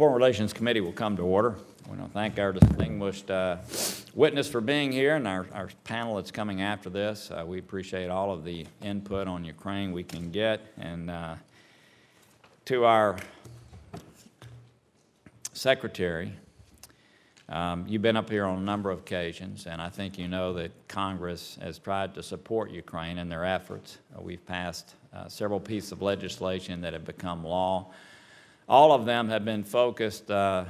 Foreign Relations Committee will come to order. We want to thank our distinguished witness for being here and our panel that's coming after this. We appreciate all of the input on Ukraine we can get. And to our secretary, you've been up here on a number of occasions, and I think you know that Congress has tried to support Ukraine in their efforts. We've passed several pieces of legislation that have become law. All of them have been focused on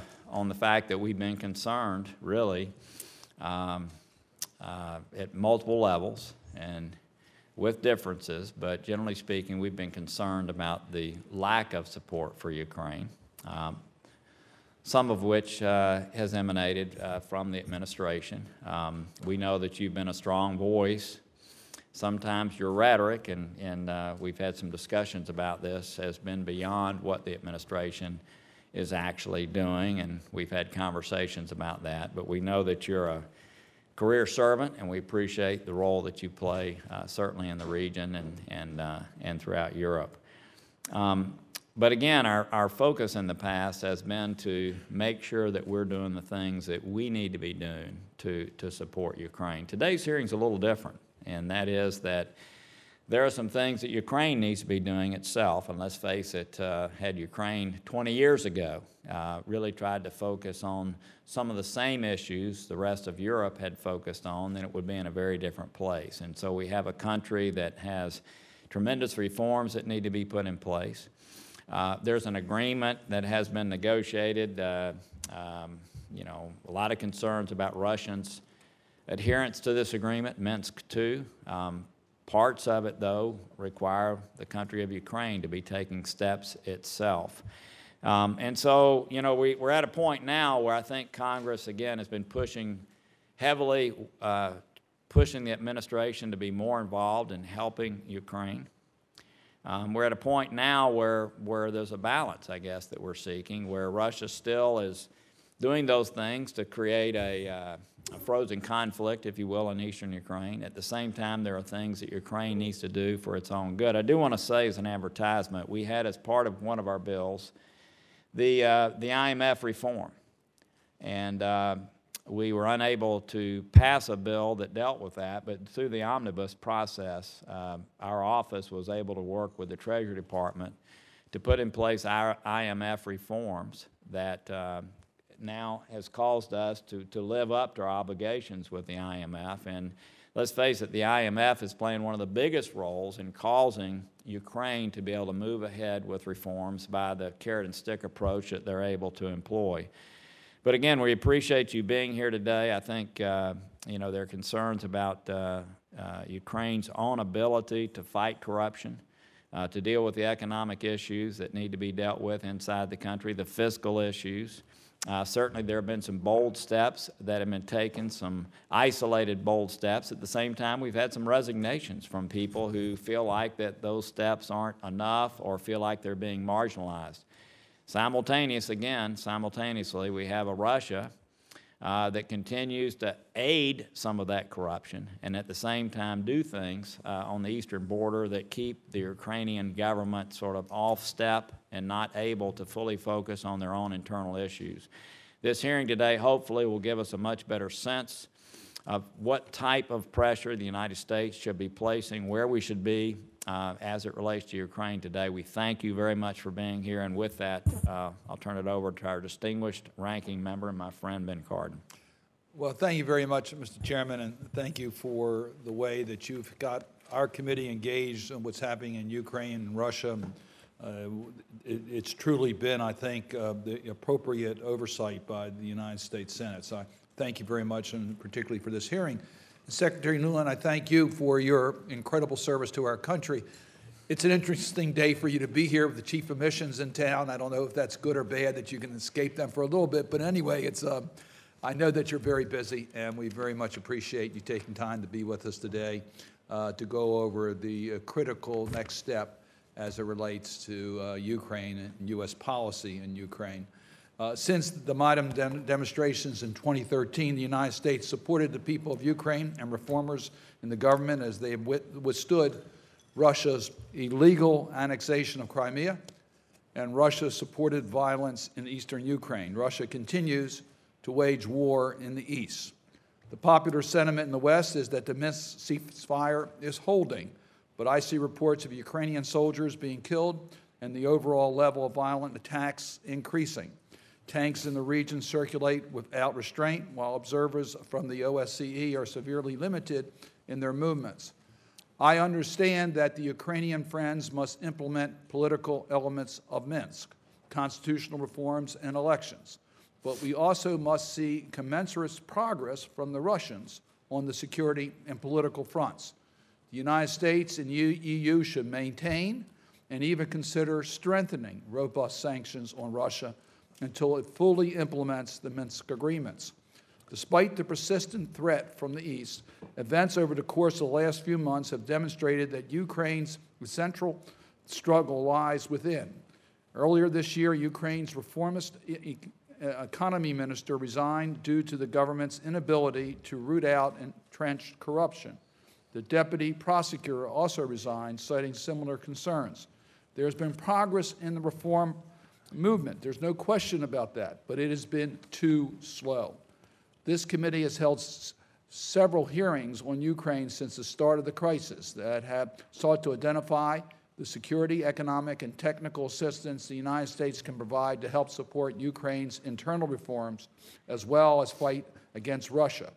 the fact that we've been concerned, really, at multiple levels and with differences, but generally speaking, we've been concerned about the lack of support for Ukraine. Some of which has emanated from the administration. We know that you've been a strong voice. Sometimes your rhetoric, and we've had some discussions about this, has been beyond what the administration is actually doing, and we've had conversations about that. But we know that you're a career servant, and we appreciate the role that you play, certainly in the region and throughout Europe. But again, our focus in the past has been to make sure that we're doing the things that we need to be doing to support Ukraine. Today's hearing's a little different, and that is that there are some things that Ukraine needs to be doing itself, and let's face it, had Ukraine 20 years ago really tried to focus on some of the same issues the rest of Europe had focused on, then it would be in a very different place. And so we have a country that has tremendous reforms that need to be put in place. There's an agreement that has been negotiated, you know, a lot of concerns about Russians' adherence to this agreement, Minsk II. Parts of it, though, require the country of Ukraine to be taking steps itself. And so, you know, we're at a point now where I think Congress, again, has been pushing heavily, pushing the administration to be more involved in helping Ukraine. We're at a point now where there's a balance, I guess, that we're seeking, where Russia still is doing those things to create a frozen conflict, if you will, in eastern Ukraine. At the same time, there are things that Ukraine needs to do for its own good. I do want to say, as an advertisement, we had as part of one of our bills the IMF reform. And we were unable to pass a bill that dealt with that, but through the omnibus process, our office was able to work with the Treasury Department to put in place our IMF reforms that now has caused us to live up to our obligations with the IMF. And let's face it, the IMF is playing one of the biggest roles in causing Ukraine to be able to move ahead with reforms by the carrot and stick approach that they're able to employ. But again, we appreciate you being here today. I think you know, there are concerns about Ukraine's own ability to fight corruption, to deal with the economic issues that need to be dealt with inside the country, the fiscal issues. Certainly there have been some bold steps that have been taken, some isolated bold steps. At the same time, we've had some resignations from people who feel like that those steps aren't enough or feel like they're being marginalized. Simultaneously, we have a Russia that continues to aid some of that corruption and at the same time do things on the eastern border that keep the Ukrainian government sort of off step and not able to fully focus on their own internal issues. This hearing today hopefully will give us a much better sense of what type of pressure the United States should be placing, where we should be as it relates to Ukraine today. We thank you very much for being here, and with that, I'll turn it over to our distinguished ranking member and my friend, Ben Cardin. Well, thank you very much, Mr. Chairman, and thank you for the way that you've got our committee engaged on what's happening in Ukraine and Russia. It's truly been, I think, the appropriate oversight by the United States Senate. So I thank you very much, and particularly for this hearing. Secretary Nuland, I thank you for your incredible service to our country. It's an interesting day for you to be here with the Chief of Missions in town. I don't know if that's good or bad that you can escape them for a little bit, but anyway, it's, I know that you're very busy, and we very much appreciate you taking time to be with us today to go over the critical next step as it relates to Ukraine and U.S. policy in Ukraine. Since the Maidan demonstrations in 2013, the United States supported the people of Ukraine and reformers in the government as they withstood Russia's illegal annexation of Crimea, and Russia supported violence in eastern Ukraine. Russia continues to wage war in the east. The popular sentiment in the West is that the Minsk ceasefire is holding, but I see reports of Ukrainian soldiers being killed and the overall level of violent attacks increasing. Tanks in the region circulate without restraint, while observers from the OSCE are severely limited in their movements. I understand that the Ukrainian friends must implement political elements of Minsk, constitutional reforms and elections. But we also must see commensurate progress from the Russians on the security and political fronts. The United States and EU should maintain and even consider strengthening robust sanctions on Russia until it fully implements the Minsk agreements. Despite the persistent threat from the East, events over the course of the last few months have demonstrated that Ukraine's central struggle lies within. Earlier this year, Ukraine's reformist economy minister resigned due to the government's inability to root out entrenched corruption. The deputy prosecutor also resigned, citing similar concerns. There's been progress in the reform movement. There's no question about that, but it has been too slow. This committee has held several hearings on Ukraine since the start of the crisis that have sought to identify the security, economic, and technical assistance the United States can provide to help support Ukraine's internal reforms, as well as fight against Russia.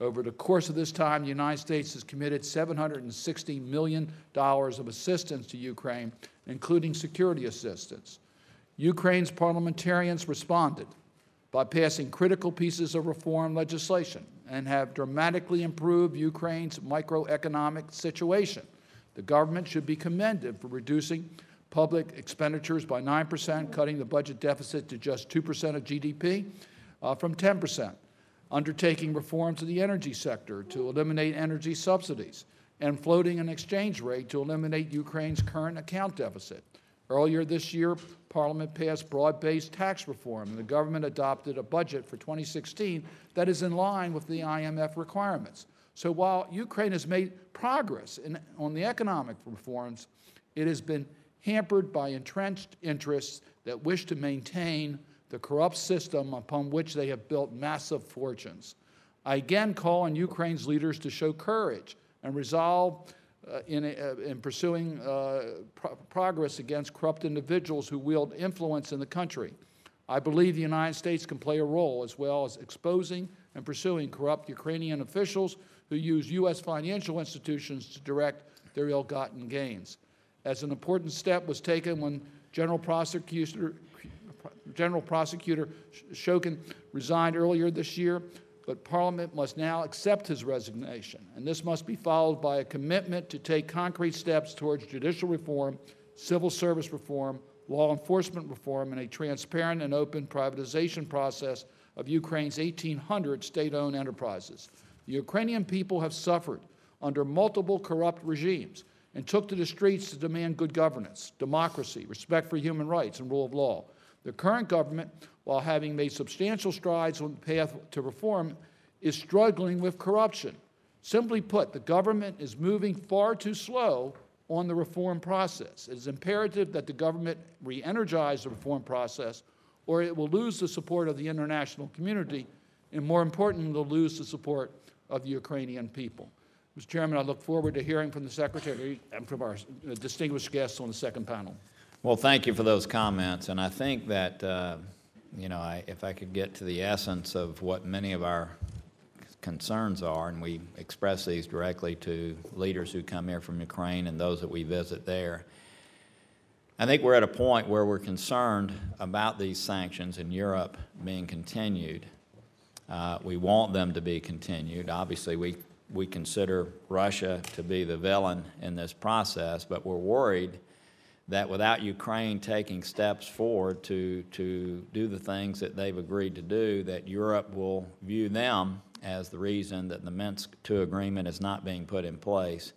Over the course of this time, the United States has committed $760 million of assistance to Ukraine, including security assistance. Ukraine's parliamentarians responded by passing critical pieces of reform legislation and have dramatically improved Ukraine's microeconomic situation. The government should be commended for reducing public expenditures by 9%, cutting the budget deficit to just 2% of GDP from 10%, undertaking reforms in the energy sector to eliminate energy subsidies, and floating an exchange rate to eliminate Ukraine's current account deficit. Earlier this year, Parliament passed broad-based tax reform, and the government adopted a budget for 2016 that is in line with the IMF requirements. So while Ukraine has made progress on the economic reforms, it has been hampered by entrenched interests that wish to maintain the corrupt system upon which they have built massive fortunes. I again call on Ukraine's leaders to show courage and resolve in pursuing progress against corrupt individuals who wield influence in the country. I believe the United States can play a role, as well as exposing and pursuing corrupt Ukrainian officials who use U.S. financial institutions to direct their ill-gotten gains. As an important step was taken when General Prosecutor Shokin resigned earlier this year, but Parliament must now accept his resignation, and this must be followed by a commitment to take concrete steps towards judicial reform, civil service reform, law enforcement reform, and a transparent and open privatization process of Ukraine's 1,800 state-owned enterprises. The Ukrainian people have suffered under multiple corrupt regimes and took to the streets to demand good governance, democracy, respect for human rights, and rule of law. The current government, while having made substantial strides on the path to reform, is struggling with corruption. Simply put, the government is moving far too slow on the reform process. It is imperative that the government re-energize the reform process, or it will lose the support of the international community, and more importantly, will lose the support of the Ukrainian people. Mr. Chairman, I look forward to hearing from the Secretary and from our distinguished guests on the second panel. Well, thank you for those comments, and I think that, if I could get to the essence of what many of our concerns are, and we express these directly to leaders who come here from Ukraine and those that we visit there, I think we're at a point where we're concerned about these sanctions in Europe being continued. We want them to be continued. Obviously, we consider Russia to be the villain in this process, but we're worried that without Ukraine taking steps forward to do the things that they've agreed to do, that Europe will view them as the reason that the Minsk II agreement is not being put in place.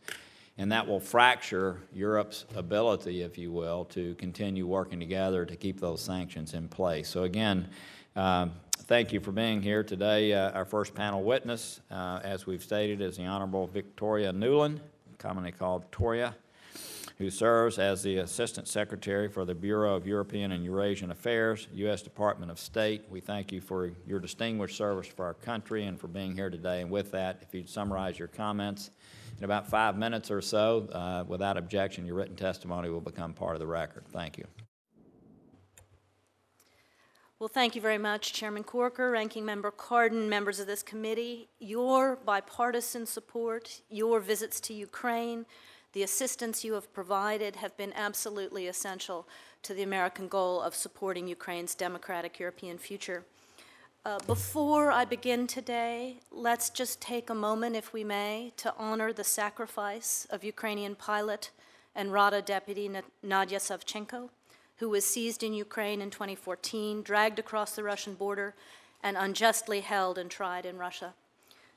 And that will fracture Europe's ability, if you will, to continue working together to keep those sanctions in place. So again, thank you for being here today. Our first panel witness, as we've stated, is the Honorable Victoria Nuland, commonly called Toria, who serves as the Assistant Secretary for the Bureau of European and Eurasian Affairs, U.S. Department of State. We thank you for your distinguished service for our country and for being here today. And with that, if you'd summarize your comments in about 5 minutes or so, without objection, your written testimony will become part of the record. Thank you. Well, thank you very much, Chairman Corker, Ranking Member Cardin, members of this committee. Your bipartisan support, your visits to Ukraine, the assistance you have provided have been absolutely essential to the American goal of supporting Ukraine's democratic European future. Before I begin today, let's just take a moment, if we may, to honor the sacrifice of Ukrainian pilot and Rada deputy Nadia Savchenko, who was seized in Ukraine in 2014, dragged across the Russian border, and unjustly held and tried in Russia.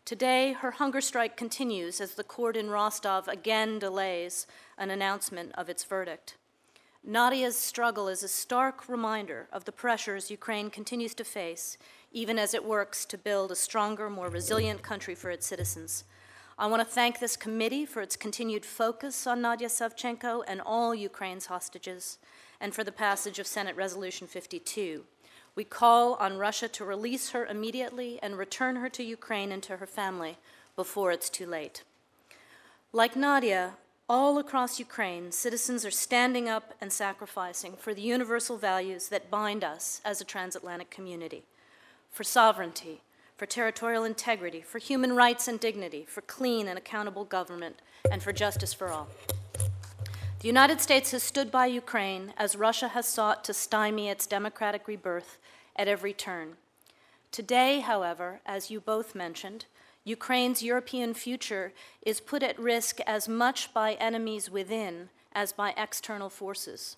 Today, her hunger strike continues as the court in Rostov again delays an announcement of its verdict. Nadia's struggle is a stark reminder of the pressures Ukraine continues to face, even as it works to build a stronger, more resilient country for its citizens. I want to thank this committee for its continued focus on Nadia Savchenko and all Ukraine's hostages, and for the passage of Senate Resolution 52. We call on Russia to release her immediately and return her to Ukraine and to her family before it's too late. Like Nadia, all across Ukraine, citizens are standing up and sacrificing for the universal values that bind us as a transatlantic community, for sovereignty, for territorial integrity, for human rights and dignity, for clean and accountable government, and for justice for all. The United States has stood by Ukraine as Russia has sought to stymie its democratic rebirth at every turn. Today, however, as you both mentioned, Ukraine's European future is put at risk as much by enemies within as by external forces.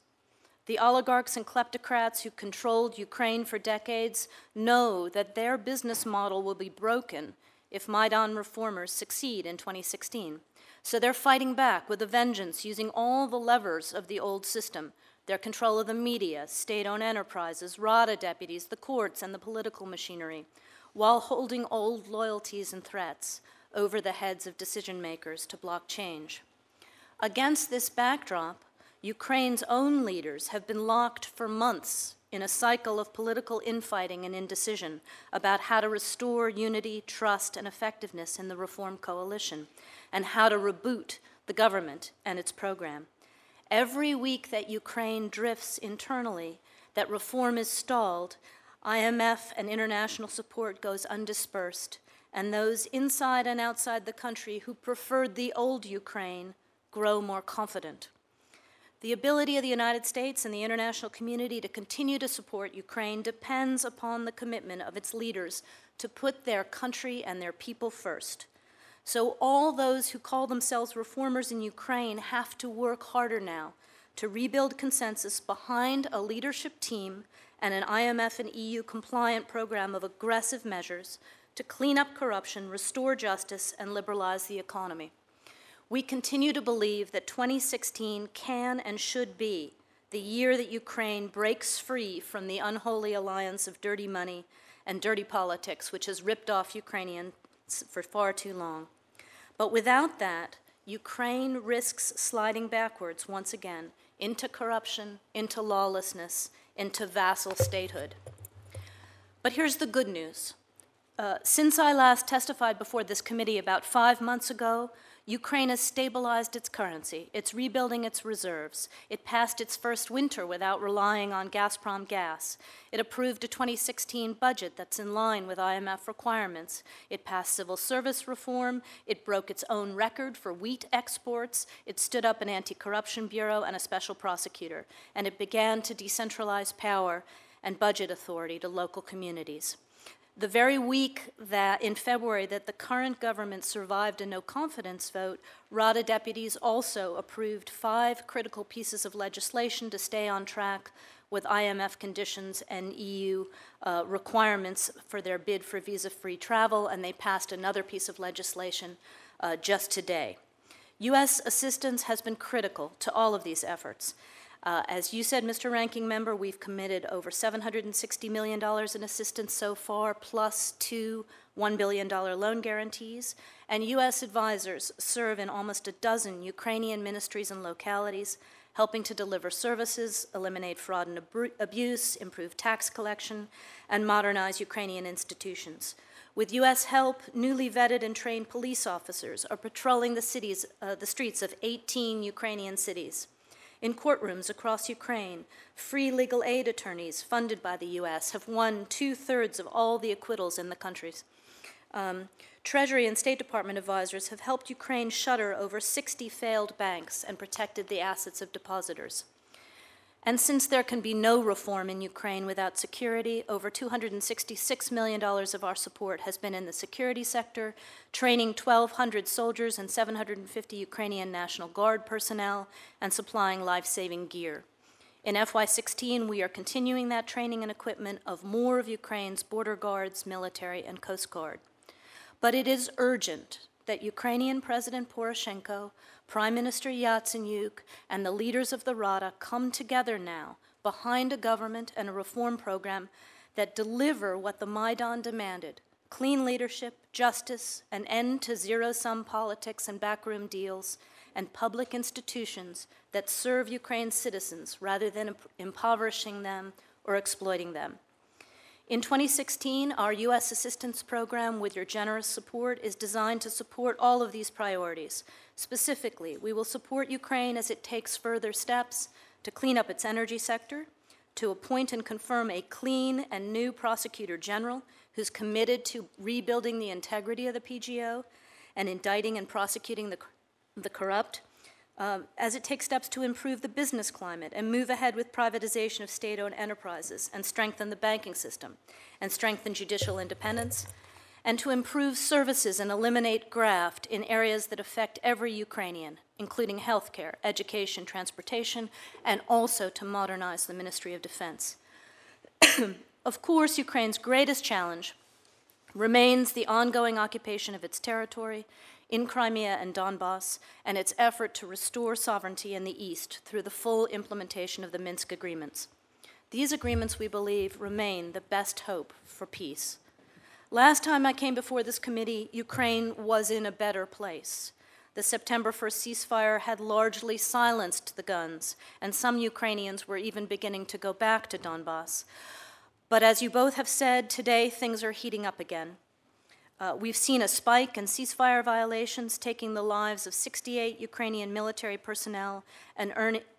The oligarchs and kleptocrats who controlled Ukraine for decades know that their business model will be broken if Maidan reformers succeed in 2016. So they're fighting back with a vengeance, using all the levers of the old system, their control of the media, state-owned enterprises, Rada deputies, the courts, and the political machinery, while holding old loyalties and threats over the heads of decision-makers to block change. Against this backdrop, Ukraine's own leaders have been locked for months in a cycle of political infighting and indecision about how to restore unity, trust, and effectiveness in the reform coalition, and how to reboot the government and its program. Every week that Ukraine drifts internally, that reform is stalled, IMF and international support goes undispersed, and those inside and outside the country who preferred the old Ukraine grow more confident. The ability of the United States and the international community to continue to support Ukraine depends upon the commitment of its leaders to put their country and their people first. So all those who call themselves reformers in Ukraine have to work harder now to rebuild consensus behind a leadership team and an IMF and EU compliant program of aggressive measures to clean up corruption, restore justice, and liberalize the economy. We continue to believe that 2016 can and should be the year that Ukraine breaks free from the unholy alliance of dirty money and dirty politics, which has ripped off Ukrainians for far too long. But without that, Ukraine risks sliding backwards once again into corruption, into lawlessness, into vassal statehood. But here's the good news. Since I last testified before this committee about 5 months ago, Ukraine has stabilized its currency, it's rebuilding its reserves, it passed its first winter without relying on Gazprom gas, it approved a 2016 budget that's in line with IMF requirements, it passed civil service reform, it broke its own record for wheat exports, it stood up an anti-corruption bureau and a special prosecutor, and it began to decentralize power and budget authority to local communities. The very week that, in February, that the current government survived a no-confidence vote, Rada deputies also approved 5 critical pieces of legislation to stay on track with IMF conditions and EU requirements for their bid for visa-free travel, and they passed another piece of legislation just today. U.S. assistance has been critical to all of these efforts. As you said, Mr. Ranking Member, we've committed over $760 million in assistance so far, plus two $1 billion loan guarantees. And U.S. advisors serve in almost a dozen Ukrainian ministries and localities, helping to deliver services, eliminate fraud and abuse, improve tax collection, and modernize Ukrainian institutions. With U.S. help, newly vetted and trained police officers are patrolling the streets of 18 Ukrainian cities. In courtrooms across Ukraine, free legal aid attorneys funded by the U.S. have won two-thirds of all the acquittals in the countries. Treasury and State Department advisors have helped Ukraine shutter over 60 failed banks and protected the assets of depositors. And since there can be no reform in Ukraine without security, over $266 million of our support has been in the security sector, training 1,200 soldiers and 750 Ukrainian National Guard personnel, and supplying life-saving gear. In FY16, we are continuing that training and equipment of more of Ukraine's border guards, military, and Coast Guard. But it is urgent that Ukrainian President Poroshenko, Prime Minister Yatsenyuk, and the leaders of the Rada come together now behind a government and a reform program that deliver what the Maidan demanded: clean leadership, justice, an end to zero-sum politics and backroom deals, and public institutions that serve Ukraine's citizens rather than impoverishing them or exploiting them. In 2016, our U.S. assistance program, with your generous support, is designed to support all of these priorities. Specifically, we will support Ukraine as it takes further steps to clean up its energy sector, to appoint and confirm a clean and new prosecutor general who's committed to rebuilding the integrity of the PGO and indicting and prosecuting the corrupt, as it takes steps to improve the business climate and move ahead with privatization of state-owned enterprises and strengthen the banking system and strengthen judicial independence, and to improve services and eliminate graft in areas that affect every Ukrainian, including healthcare, education, transportation, and also to modernize the Ministry of Defense. Of course, Ukraine's greatest challenge remains the ongoing occupation of its territory in Crimea and Donbass, and its effort to restore sovereignty in the East through the full implementation of the Minsk agreements. These agreements, we believe, remain the best hope for peace. Last time I came before this committee, Ukraine was in a better place. The September 1st ceasefire had largely silenced the guns, and some Ukrainians were even beginning to go back to Donbass. But as you both have said, today things are heating up again. We've seen a spike in ceasefire violations, taking the lives of 68 Ukrainian military personnel and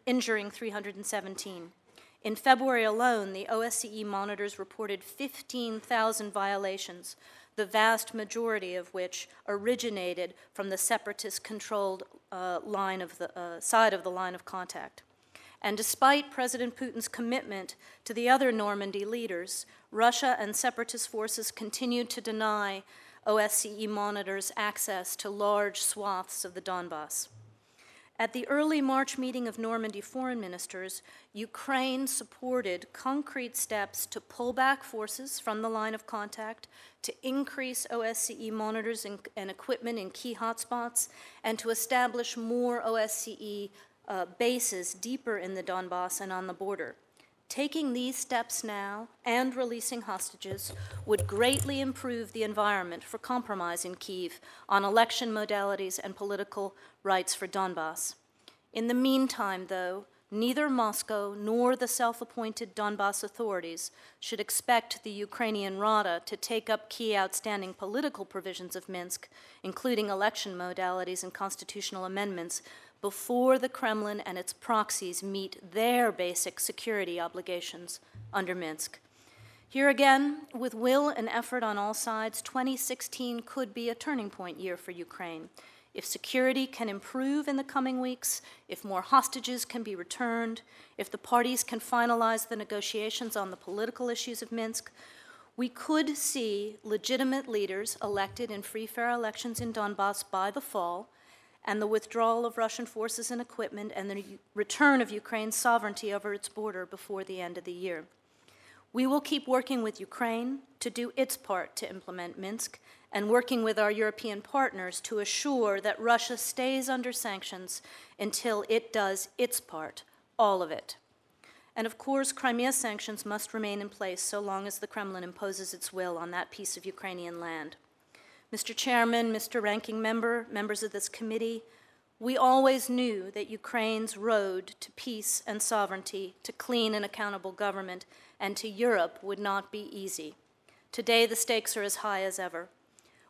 injuring 317. In February alone, the OSCE monitors reported 15,000 violations, the vast majority of which originated from the separatist-controlled side of the line of contact. And despite President Putin's commitment to the other Normandy leaders, Russia and separatist forces continued to deny OSCE monitors access to large swaths of the Donbass. At the early March meeting of Normandy foreign ministers, Ukraine supported concrete steps to pull back forces from the line of contact, to increase OSCE monitors and equipment in key hotspots, and to establish more OSCE bases deeper in the Donbass and on the border. Taking these steps now and releasing hostages would greatly improve the environment for compromise in Kyiv on election modalities and political rights for Donbass. In the meantime, though, neither Moscow nor the self-appointed Donbass authorities should expect the Ukrainian Rada to take up key outstanding political provisions of Minsk, including election modalities and constitutional amendments, before the Kremlin and its proxies meet their basic security obligations under Minsk. Here again, with will and effort on all sides, 2016 could be a turning point year for Ukraine. If security can improve in the coming weeks, if more hostages can be returned, if the parties can finalize the negotiations on the political issues of Minsk, we could see legitimate leaders elected in free, fair elections in Donbass by the fall, and the withdrawal of Russian forces and equipment, and the return of Ukraine's sovereignty over its border before the end of the year. We will keep working with Ukraine to do its part to implement Minsk, and working with our European partners to assure that Russia stays under sanctions until it does its part all of it. And of course, Crimea sanctions must remain in place so long as the Kremlin imposes its will on that piece of Ukrainian land. Mr. Chairman, Mr. Ranking Member, members of this committee, we always knew that Ukraine's road to peace and sovereignty, to clean and accountable government, and to Europe would not be easy. Today, the stakes are as high as ever.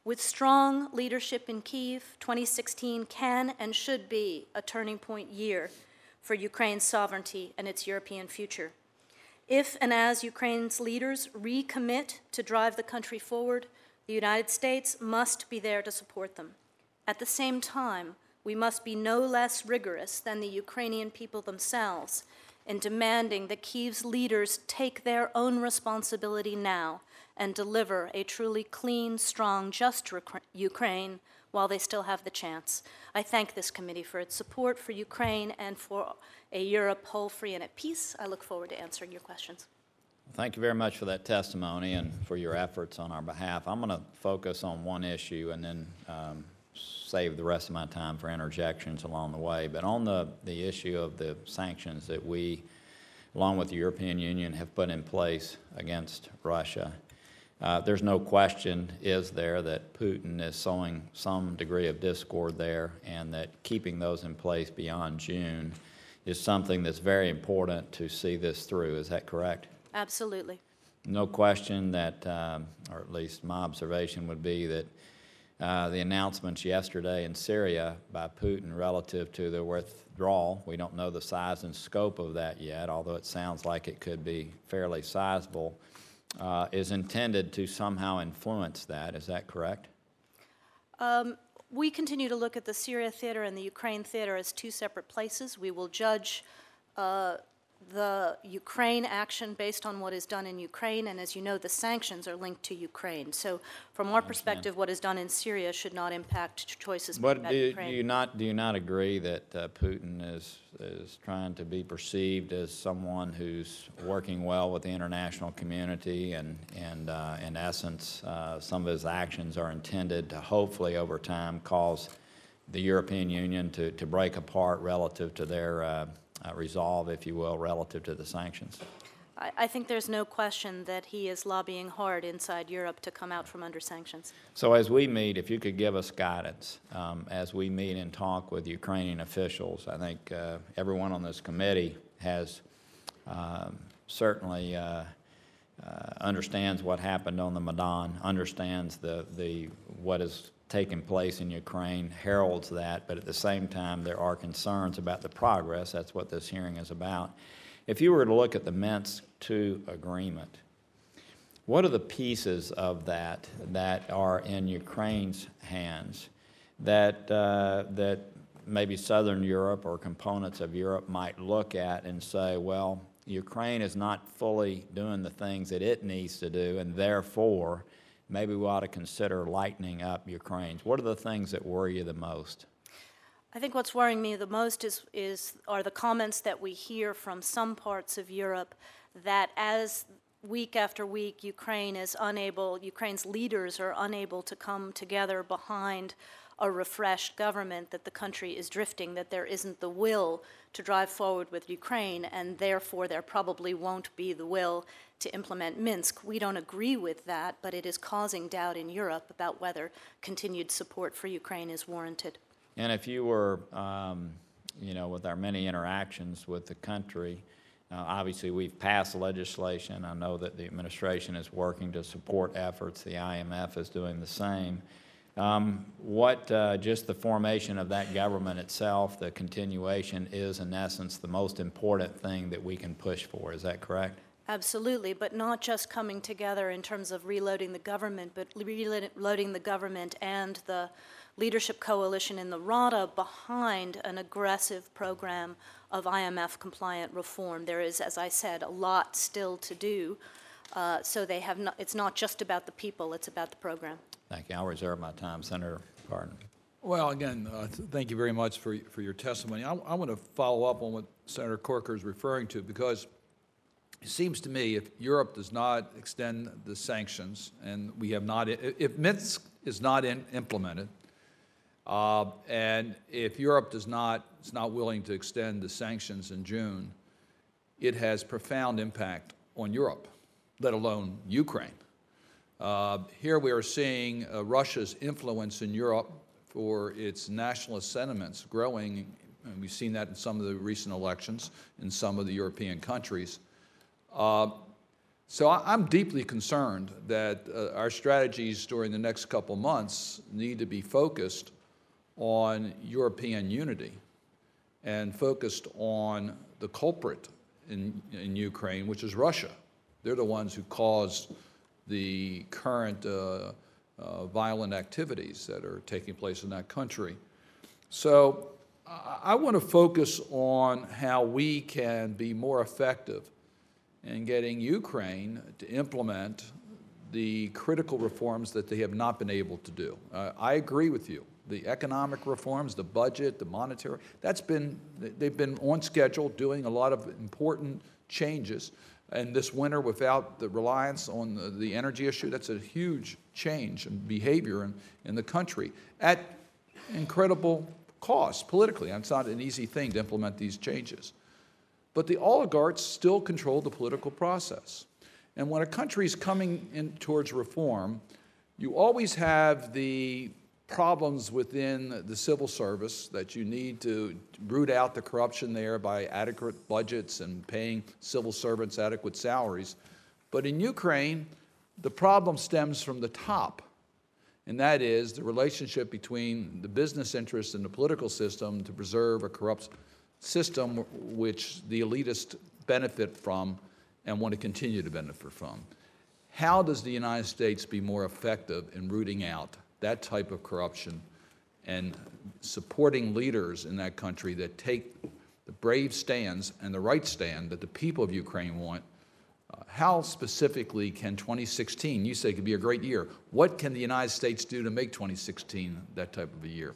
With strong leadership in Kyiv, 2016 can and should be a turning point year for Ukraine's sovereignty and its European future. If and as Ukraine's leaders recommit to drive the country forward, the United States must be there to support them. At the same time, we must be no less rigorous than the Ukrainian people themselves in demanding that Kyiv's leaders take their own responsibility now and deliver a truly clean, strong, just Ukraine while they still have the chance. I thank this committee for its support for Ukraine and for a Europe whole, free, and at peace. I look forward to answering your questions. Thank you very much for that testimony and for your efforts on our behalf. I'm going to focus on one issue and then save the rest of my time for interjections along the way. But on the issue of the sanctions that we, along with the European Union, have put in place against Russia, there's no question, is there, that Putin is sowing some degree of discord there, and that keeping those in place beyond June is something that's very important to see this through. Is that correct? Absolutely. No question that, or at least my observation would be that the announcements yesterday in Syria by Putin relative to the withdrawal, we don't know the size and scope of that yet, although it sounds like it could be fairly sizable, is intended to somehow influence that. Is that correct? We continue to look at the Syria theater and the Ukraine theater as two separate places. We will judge the Ukraine action based on what is done in Ukraine, and as you know, the sanctions are linked to Ukraine. So from our perspective, what is done in Syria should not impact choices made by Ukraine. Do you not agree that Putin is trying to be perceived as someone who's working well with the international community, and in essence, some of his actions are intended to hopefully over time cause the European Union to break apart relative to their resolve, if you will, relative to the sanctions? I think there's no question that he is lobbying hard inside Europe to come out from under sanctions. So as we meet, if you could give us guidance, as we meet and talk with Ukrainian officials, I think everyone on this committee has certainly understands what happened on the Maidan, understands what is taking place in Ukraine, heralds that, but at the same time there are concerns about the progress. That's what this hearing is about. If you were to look at the Minsk II agreement, what are the pieces of that that are in Ukraine's hands that, that maybe Southern Europe or components of Europe might look at and say, well, Ukraine is not fully doing the things that it needs to do, and therefore maybe we ought to consider lightening up Ukraine's. What are the things that worry you the most? I think what's worrying me the most are the comments that we hear from some parts of Europe that as week after week Ukraine's leaders are unable to come together behind a refreshed government, that the country is drifting, that there isn't the will to drive forward with Ukraine, and therefore there probably won't be the will to implement Minsk. We don't agree with that, but it is causing doubt in Europe about whether continued support for Ukraine is warranted. And if you were, you know, with our many interactions with the country, obviously we've passed legislation. I know that the administration is working to support efforts. The IMF is doing the same. Just the formation of that government itself, the continuation, is in essence the most important thing that we can push for. Is that correct? Absolutely, but not just coming together in terms of reloading the government, but reloading the government and the leadership coalition in the Rada behind an aggressive program of IMF-compliant reform. There is, as I said, a lot still to do. So they have not, it's not just about the people, it's about the program. Thank you. I'll reserve my time. Senator Cardin. Well, again, thank you very much for your testimony. I want to follow up on what Senator Corker is referring to, because it seems to me if Europe does not extend the sanctions, and we have not, if Minsk is not implemented, and if Europe is not willing to extend the sanctions in June, it has profound impact on Europe, let alone Ukraine. Here we are seeing Russia's influence in Europe for its nationalist sentiments growing, and we've seen that in some of the recent elections in some of the European countries. So I'm deeply concerned that our strategies during the next couple months need to be focused on European unity and focused on the culprit in Ukraine, which is Russia. They're the ones who caused the current violent activities that are taking place in that country. So I want to focus on how we can be more effective in getting Ukraine to implement the critical reforms that they have not been able to do. I agree with you. The economic reforms, the budget, the monetary, they've been on schedule doing a lot of important changes. And this winter, without the reliance on the energy issue, that's a huge change in behavior in the country at incredible cost politically. And it's not an easy thing to implement these changes. But the oligarchs still control the political process. And when a country's coming in towards reform, you always have the problems within the civil service that you need to root out the corruption there by adequate budgets and paying civil servants adequate salaries. But in Ukraine, the problem stems from the top, and that is the relationship between the business interests and the political system to preserve a corrupt system which the elitists benefit from and want to continue to benefit from. How does the United States be more effective in rooting out that type of corruption and supporting leaders in that country that take the brave stands and the right stand that the people of Ukraine want? How specifically can 2016, you say, could be a great year? What can the United States do to make 2016 that type of a year?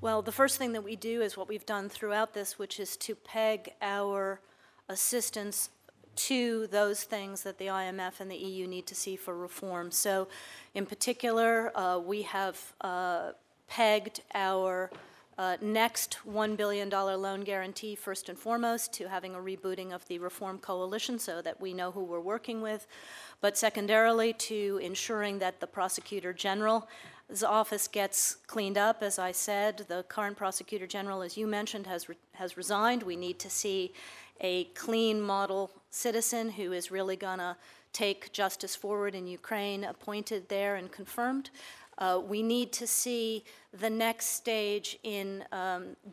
Well, the first thing that we do is what we've done throughout this, which is to peg our assistance to those things that the IMF and the EU need to see for reform. So in particular, we have pegged our next $1 billion loan guarantee, first and foremost, to having a rebooting of the reform coalition so that we know who we're working with, but secondarily to ensuring that the Prosecutor General's office gets cleaned up. As I said, the current Prosecutor General, as you mentioned, has resigned. We need to see a clean model citizen who is really going to take justice forward in Ukraine, appointed there and confirmed. We need to see the next stage in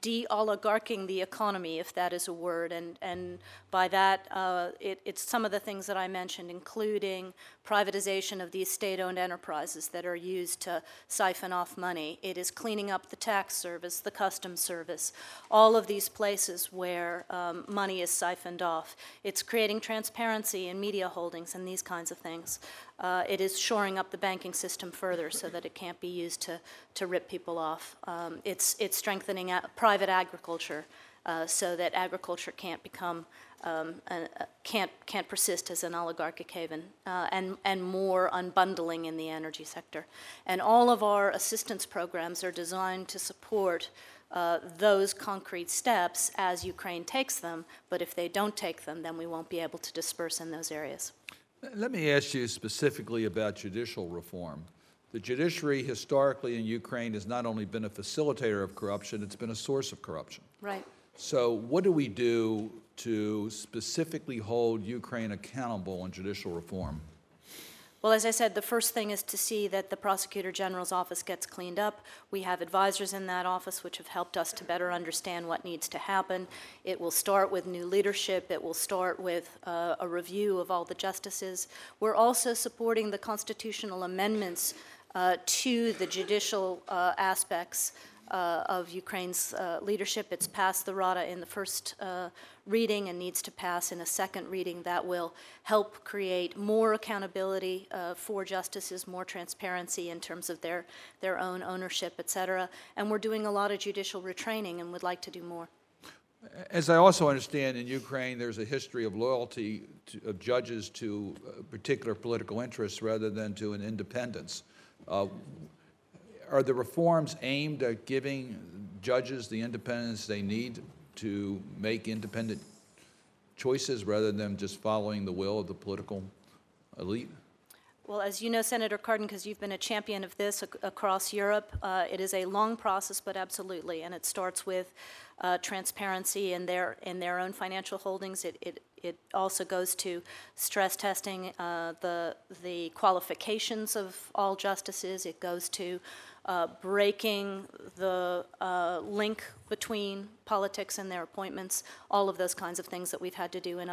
de-oligarching the economy, if that is a word. And by that, it's some of the things that I mentioned, including privatization of these state-owned enterprises that are used to siphon off money. It is cleaning up the tax service, the customs service, all of these places where money is siphoned off. It's creating transparency in media holdings and these kinds of things. It is shoring up the banking system further so that it can't be used to rip people off. It's strengthening private agriculture so that agriculture can't become can't persist as an oligarchic haven, and more unbundling in the energy sector. And all of our assistance programs are designed to support those concrete steps as Ukraine takes them. But if they don't take them, then we won't be able to disperse in those areas. Let me ask you specifically about judicial reform. The judiciary historically in Ukraine has not only been a facilitator of corruption, it's been a source of corruption. Right. So what do we do to specifically hold Ukraine accountable on judicial reform? Well, as I said, the first thing is to see that the Prosecutor General's office gets cleaned up. We have advisors in that office which have helped us to better understand what needs to happen. It will start with new leadership. It will start with a review of all the justices. We're also supporting the constitutional amendments to the judicial aspects of Ukraine's leadership. It's passed the Rada in the first reading and needs to pass in a second reading. That will help create more accountability for justices, more transparency in terms of their own ownership, et cetera. And we're doing a lot of judicial retraining and would like to do more. As I also understand, in Ukraine, there's a history of loyalty of judges to particular political interests rather than to an independence. Are the reforms aimed at giving judges the independence they need to make independent choices rather than just following the will of the political elite? Well, as you know, Senator Cardin, because you've been a champion of this across Europe, it is a long process, but absolutely, and it starts with transparency in their own financial holdings. It also goes to stress testing the qualifications of all justices. It goes to breaking the link between politics and their appointments, all of those kinds of things that we've had to do and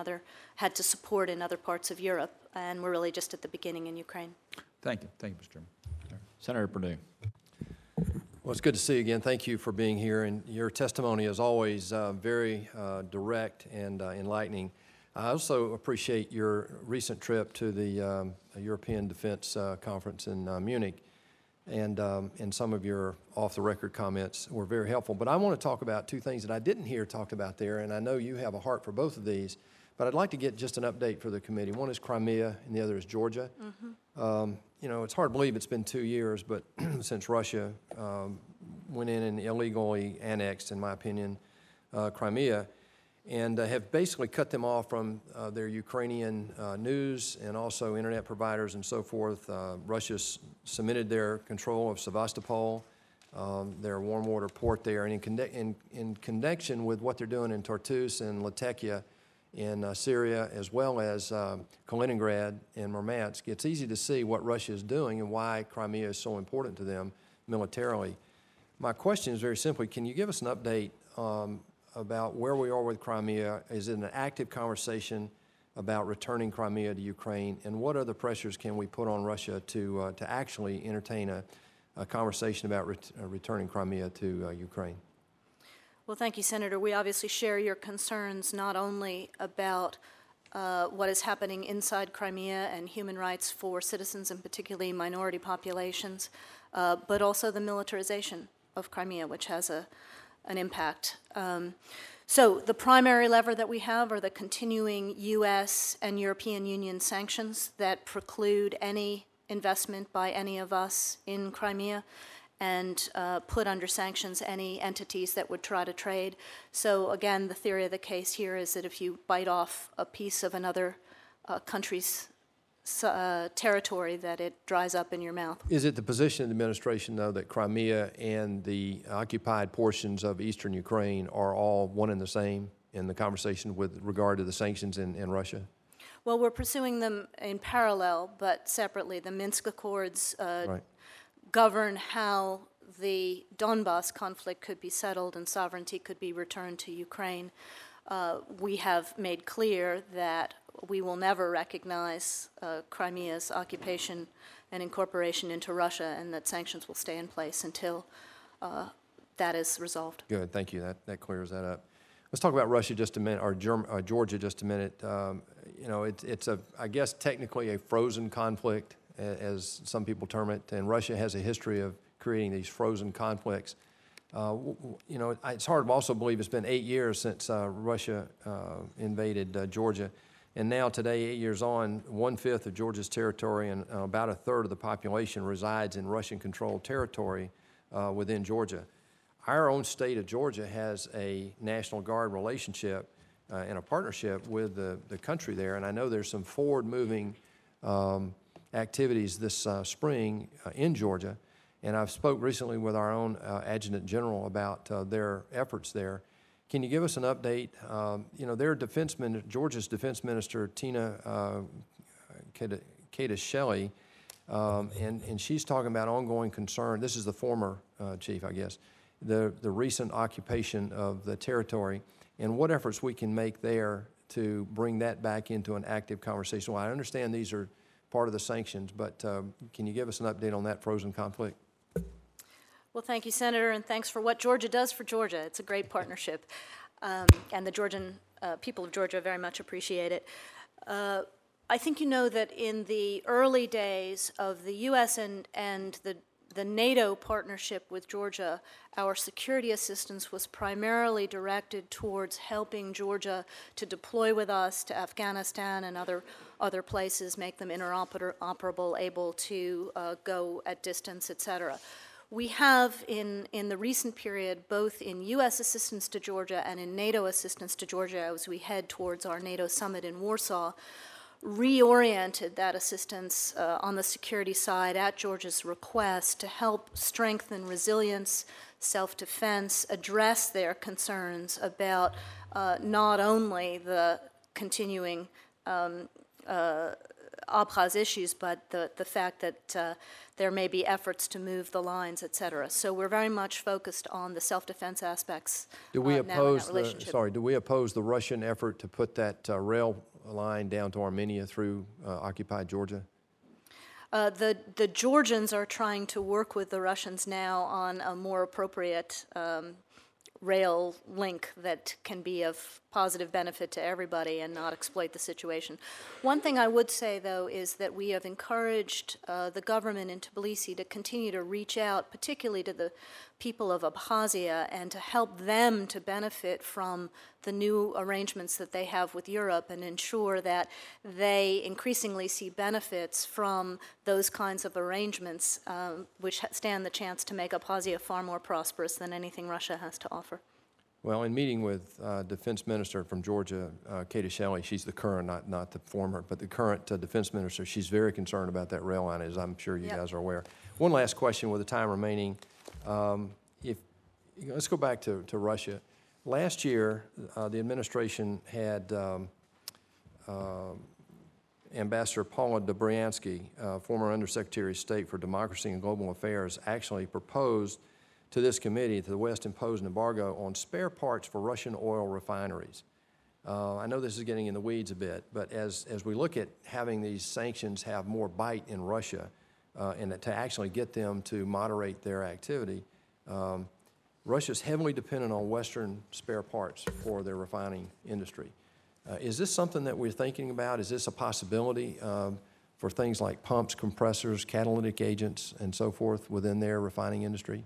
had to support in other parts of Europe. And we're really just at the beginning in Ukraine. Thank you. Thank you, Mr. Chairman. Right. Senator Perdue. Well, it's good to see you again. Thank you for being here. And your testimony is always very direct and enlightening. I also appreciate your recent trip to the European Defense Conference in Munich. And some of your off-the-record comments were very helpful. But I want to talk about two things that I didn't hear talked about there, and I know you have a heart for both of these, but I'd like to get just an update for the committee. One is Crimea, and the other is Georgia. Mm-hmm. You know, it's hard to believe it's been 2 years, but since Russia went in and illegally annexed, in my opinion, Crimea, and have basically cut them off from their Ukrainian news and also internet providers and so forth. Russia's cemented their control of Sevastopol, their warm water port there, and in connection with what they're doing in Tartus and Latakia in Syria, as well as Kaliningrad and Murmansk, it's easy to see what Russia is doing and why Crimea is so important to them militarily. My question is very simply, can you give us an update about where we are with Crimea? Is it an active conversation about returning Crimea to Ukraine? And what other pressures can we put on Russia to actually entertain a conversation about returning Crimea to Ukraine? Well, thank you, Senator. We obviously share your concerns not only about what is happening inside Crimea and human rights for citizens and particularly minority populations, but also the militarization of Crimea, which has an impact. So the primary lever that we have are the continuing U.S. and European Union sanctions that preclude any investment by any of us in Crimea and put under sanctions any entities that would try to trade. So again, the theory of the case here is that if you bite off a piece of another country's territory, that it dries up in your mouth. Is it the position of the administration, though, that Crimea and the occupied portions of eastern Ukraine are all one and the same in the conversation with regard to the sanctions in Russia? Well, we're pursuing them in parallel, but separately. The Minsk Accords right. govern how the Donbass conflict could be settled and sovereignty could be returned to Ukraine. We have made clear that we will never recognize Crimea's occupation and incorporation into Russia, and that sanctions will stay in place until that is resolved. Good, thank you. That clears that up. Let's talk about Russia just a minute, or Georgia just a minute. You know, it's a, I guess, technically a frozen conflict, as some people term it, and Russia has a history of creating these frozen conflicts. You know, it's hard to also believe it's been 8 years since Russia invaded Georgia. And now today, 8 years on, 1/5 of Georgia's territory and about 1/3 of the population resides in Russian-controlled territory within Georgia. Our own state of Georgia has a National Guard relationship and a partnership with the country there. And I know there's some forward-moving activities this spring in Georgia. And I've spoke recently with our own Adjutant General about their efforts there. Can you give us an update? You know, their Georgia's Defense Minister, Tina Kata Shelley, and she's talking about ongoing concern. This is the former chief, I guess, the recent occupation of the territory and what efforts we can make there to bring that back into an active conversation. Well, I understand these are part of the sanctions, but can you give us an update on that frozen conflict? Well, thank you, Senator, and thanks for what Georgia does for Georgia. It's a great partnership, and the Georgian people of Georgia very much appreciate it. I think you know that in the early days of the U.S. and the NATO partnership with Georgia, our security assistance was primarily directed towards helping Georgia to deploy with us to Afghanistan and other places, make them interoperable, able to go at distance, et cetera. We have in the recent period, both in US assistance to Georgia and in NATO assistance to Georgia as we head towards our NATO summit in Warsaw, reoriented that assistance on the security side at Georgia's request to help strengthen resilience, self-defense, address their concerns about not only the continuing Abkhaz issues, but the fact that there may be efforts to move the lines, et cetera. So we're very much focused on the self-defense aspects. Do we oppose the, do we oppose the Russian effort to put that rail line down to Armenia through occupied Georgia? The Georgians are trying to work with the Russians now on a more appropriate rail link that can be of positive benefit to everybody and not exploit the situation. One thing I would say, though, is that we have encouraged the government in Tbilisi to continue to reach out, particularly to the people of Abkhazia, and to help them to benefit from the new arrangements that they have with Europe and ensure that they increasingly see benefits from those kinds of arrangements, which stand the chance to make Abkhazia far more prosperous than anything Russia has to offer. Well, in meeting with Defense Minister from Georgia, Kata Shelley, she's the current, not the former, but the current Defense Minister, she's very concerned about that rail line, as I'm sure you guys are aware. One last question with the time remaining. Let's go back to Russia. Last year, the administration had Ambassador Paul Dobryansky, former Undersecretary of State for Democracy and Global Affairs, actually proposed to this committee that the West impose an embargo on spare parts for Russian oil refineries. I know this is getting in the weeds a bit, but as we look at having these sanctions have more bite in Russia and that to actually get them to moderate their activity, Russia's heavily dependent on Western spare parts for their refining industry. Is this something that we're thinking about? Is this a possibility for things like pumps, compressors, catalytic agents, and so forth within their refining industry?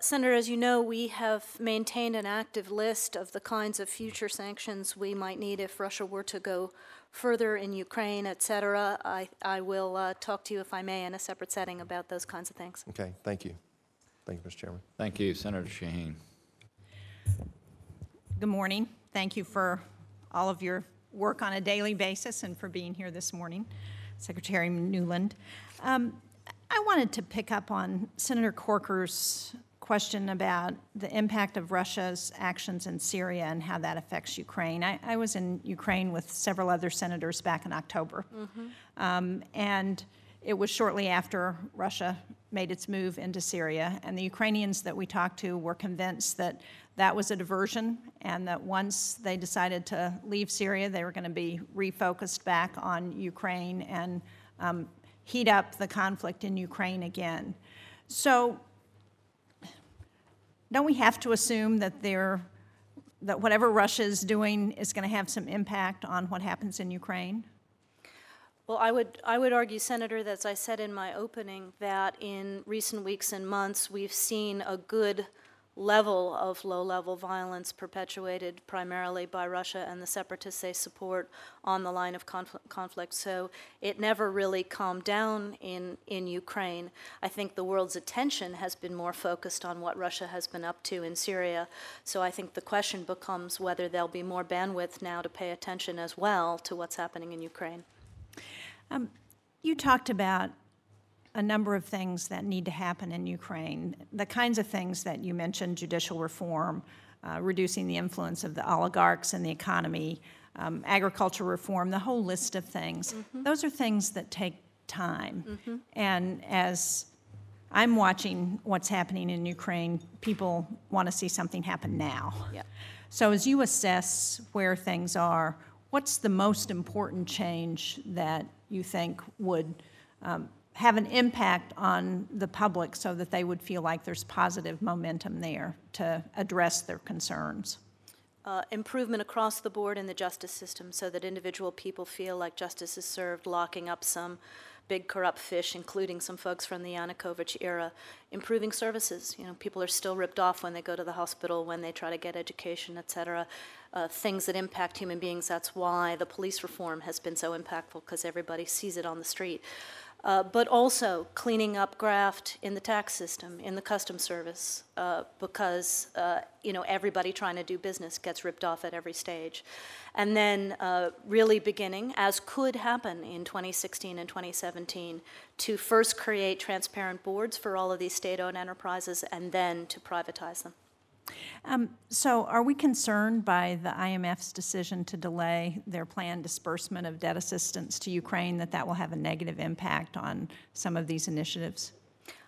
Senator, as you know, we have maintained an active list of the kinds of future sanctions we might need if Russia were to go further in Ukraine, et cetera. I will talk to you, if I may, in a separate setting about those kinds of things. Okay, thank you. Thank you, Mr. Chairman. Thank you, Senator Shaheen. Good morning. Thank you for all of your work on a daily basis and for being here this morning, Secretary Nuland. I wanted to pick up on Senator Corker's question about the impact of Russia's actions in Syria and how that affects Ukraine. I was in Ukraine with several other senators back in October, and it was shortly after Russia made its move into Syria, and the Ukrainians that we talked to were convinced that that was a diversion and that once they decided to leave Syria, they were going to be refocused back on Ukraine and heat up the conflict in Ukraine again. So don't we have to assume that that whatever Russia is doing is going to have some impact on what happens in Ukraine? Well, I would argue, Senator, that as I said in my opening, that in recent weeks and months we've seen a good level of low-level violence perpetuated primarily by Russia and the separatists they support on the line of conflict. So it never really calmed down in Ukraine. I think the world's attention has been more focused on what Russia has been up to in Syria. So I think the question becomes whether there'll be more bandwidth now to pay attention as well to what's happening in Ukraine. You talked about a number of things that need to happen in Ukraine, the kinds of things that you mentioned, judicial reform, reducing the influence of the oligarchs in the economy, agriculture reform, the whole list of things. Those are things that take time. And as I'm watching what's happening in Ukraine, people want to see something happen now. So as you assess where things are, what's the most important change that you think would have an impact on the public so that they would feel like there's positive momentum there to address their concerns? Improvement across the board in the justice system so that individual people feel like justice is served, locking up some big corrupt fish, including some folks from the Yanukovych era. Improving services. You know, people are still ripped off when they go to the hospital, when they try to get education, et cetera. Things that impact human beings. That's why the police reform has been so impactful, because everybody sees it on the street. but also cleaning up graft in the tax system, in the customs service, because everybody trying to do business gets ripped off at every stage. And then really beginning, as could happen in 2016 and 2017, to first create transparent boards for all of these state-owned enterprises and then to privatize them. So are we concerned by the IMF's decision to delay their planned disbursement of debt assistance to Ukraine, that that will have a negative impact on some of these initiatives?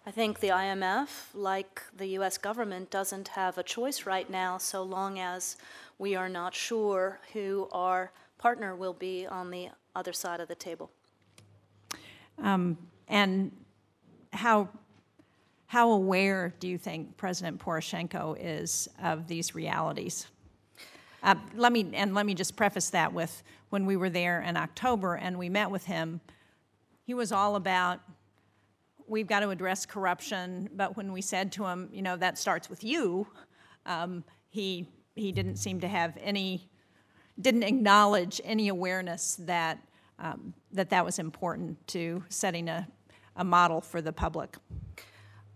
I think the IMF, like the U.S. government, doesn't have a choice right now so long as we are not sure who our partner will be on the other side of the table. And how aware do you think President Poroshenko is of these realities? Let me just preface that with, when we were there in October and we met with him, he was all about, we've got to address corruption. But when we said to him, you know, that starts with you, he didn't seem to have any, didn't acknowledge any awareness that that was important to setting a model for the public.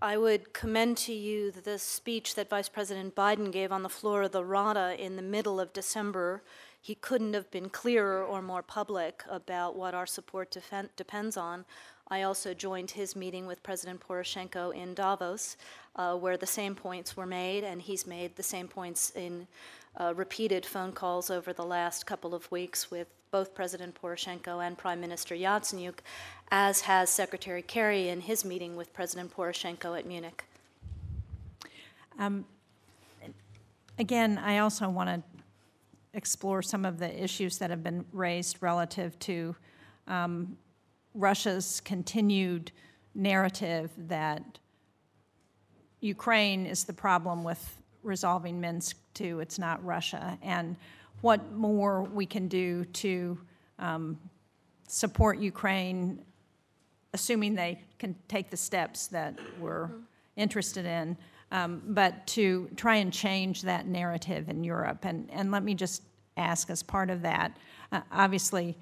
I would commend to you the speech that Vice President Biden gave on the floor of the Rada in the middle of December. He couldn't have been clearer or more public about what our support depends on. I also joined his meeting with President Poroshenko in Davos, where the same points were made, and he's made the same points in repeated phone calls over the last couple of weeks with both President Poroshenko and Prime Minister Yatsenyuk, as has Secretary Kerry in his meeting with President Poroshenko at Munich. Again, I also want to explore some of the issues that have been raised relative to Russia's continued narrative that Ukraine is the problem with resolving Minsk II, it's not Russia, and what more we can do to support Ukraine, assuming they can take the steps that we're interested in, but to try and change that narrative in Europe. And let me just ask, as part of that, obviously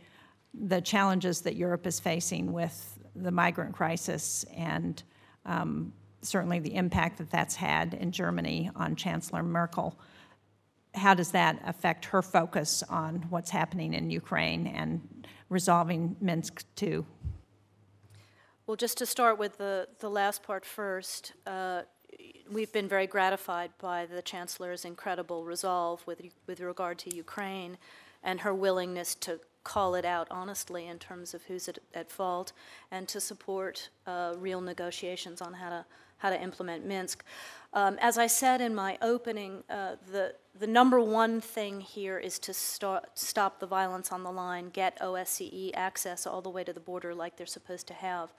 the challenges that Europe is facing with the migrant crisis and certainly the impact that that's had in Germany on Chancellor Merkel. How does that affect her focus on what's happening in Ukraine and resolving Minsk II? Well, just to start with the last part first, we've been very gratified by the Chancellor's incredible resolve with regard to Ukraine and her willingness to call it out honestly in terms of who's at fault and to support real negotiations on how to implement Minsk. As I said in my opening, the number one thing here is to stop the violence on the line, get OSCE access all the way to the border like they're supposed to have.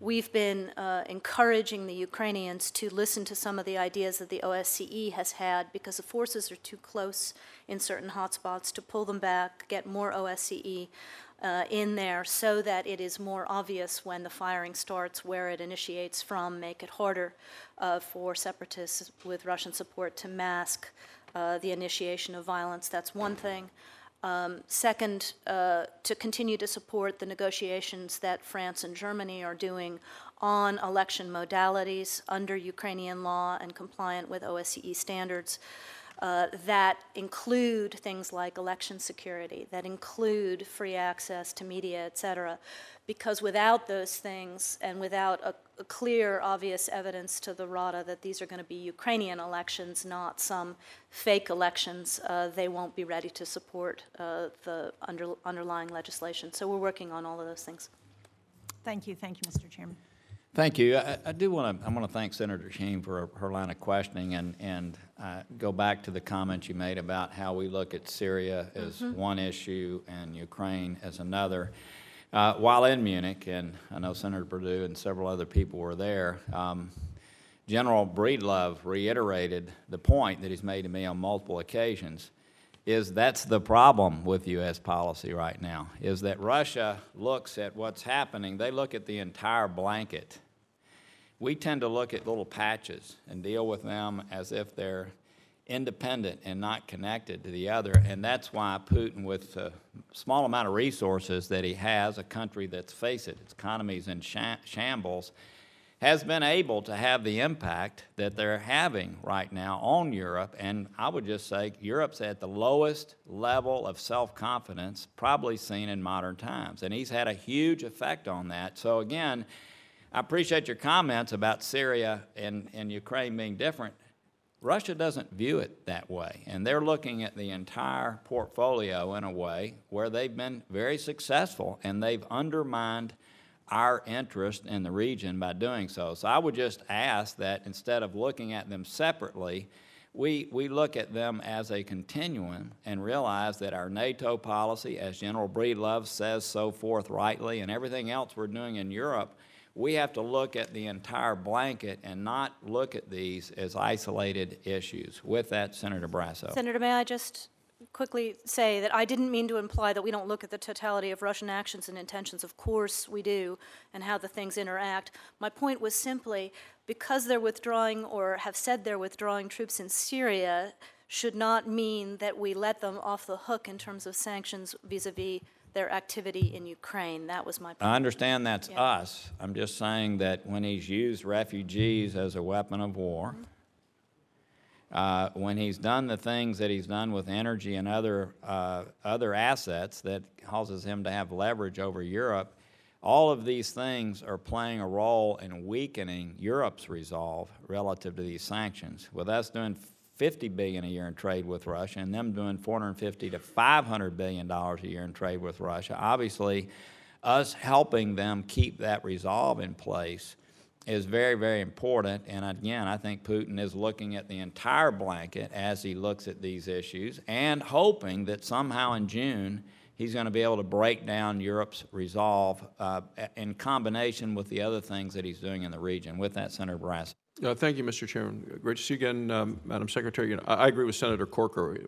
We've been encouraging the Ukrainians to listen to some of the ideas that the OSCE has had, because the forces are too close in certain hotspots, to pull them back, get more OSCE in there so that it is more obvious when the firing starts, where it initiates from, make it harder for separatists with Russian support to mask the initiation of violence. That's one thing. Second, to continue to support the negotiations that France and Germany are doing on election modalities under Ukrainian law and compliant with OSCE standards. That include things like election security, that include free access to media, et cetera, because without those things and without a clear, obvious evidence to the Rada that these are going to be Ukrainian elections, not some fake elections, they won't be ready to support the underlying legislation. So we're working on all of those things. Thank you. Thank you, Mr. Chairman. Thank you. I want to thank Senator Sheen for her line of questioning and go back to the comments you made about how we look at Syria as one issue and Ukraine as another. While in Munich, and I know Senator Perdue and several other people were there, General Breedlove reiterated the point that he's made to me on multiple occasions, is that's the problem with U.S. policy right now, is that Russia looks at what's happening. They look at the entire blanket. We tend to look at little patches and deal with them as if they're independent and not connected to the other, and that's why Putin, with a small amount of resources that he has, a country that's, face it, its economy's in shambles, has been able to have the impact that they're having right now on Europe. And I would just say Europe's at the lowest level of self-confidence probably seen in modern times, and he's had a huge effect on that. So again, I appreciate your comments about Syria and Ukraine being different. Russia doesn't view it that way, and they're looking at the entire portfolio in a way where they've been very successful, and they've undermined our interest in the region by doing so. So I would just ask that instead of looking at them separately, we look at them as a continuum and realize that our NATO policy, as General Breedlove says so forthrightly, and everything else we're doing in Europe, we have to look at the entire blanket and not look at these as isolated issues. With that, Senator Brasso. Senator, may I just quickly say that I didn't mean to imply that we don't look at the totality of Russian actions and intentions. Of course we do, and how the things interact. My point was simply, because they're withdrawing or have said they're withdrawing troops in Syria should not mean that we let them off the hook in terms of sanctions vis-a-vis their activity in Ukraine. That was my point. I understand that's us. I'm just saying that when he's used refugees as a weapon of war, when he's done the things that he's done with energy and other assets that causes him to have leverage over Europe, all of these things are playing a role in weakening Europe's resolve relative to these sanctions. With us doing $50 billion a year in trade with Russia and them doing $450 to $500 billion a year in trade with Russia, obviously us helping them keep that resolve in place is very, very important. And again, I think Putin is looking at the entire blanket as he looks at these issues and hoping that somehow in June he's going to be able to break down Europe's resolve in combination with the other things that he's doing in the region. With that, Senator Brass. Thank you, Mr. Chairman. Great to see you again, Madam Secretary. You know, I agree with Senator Corker.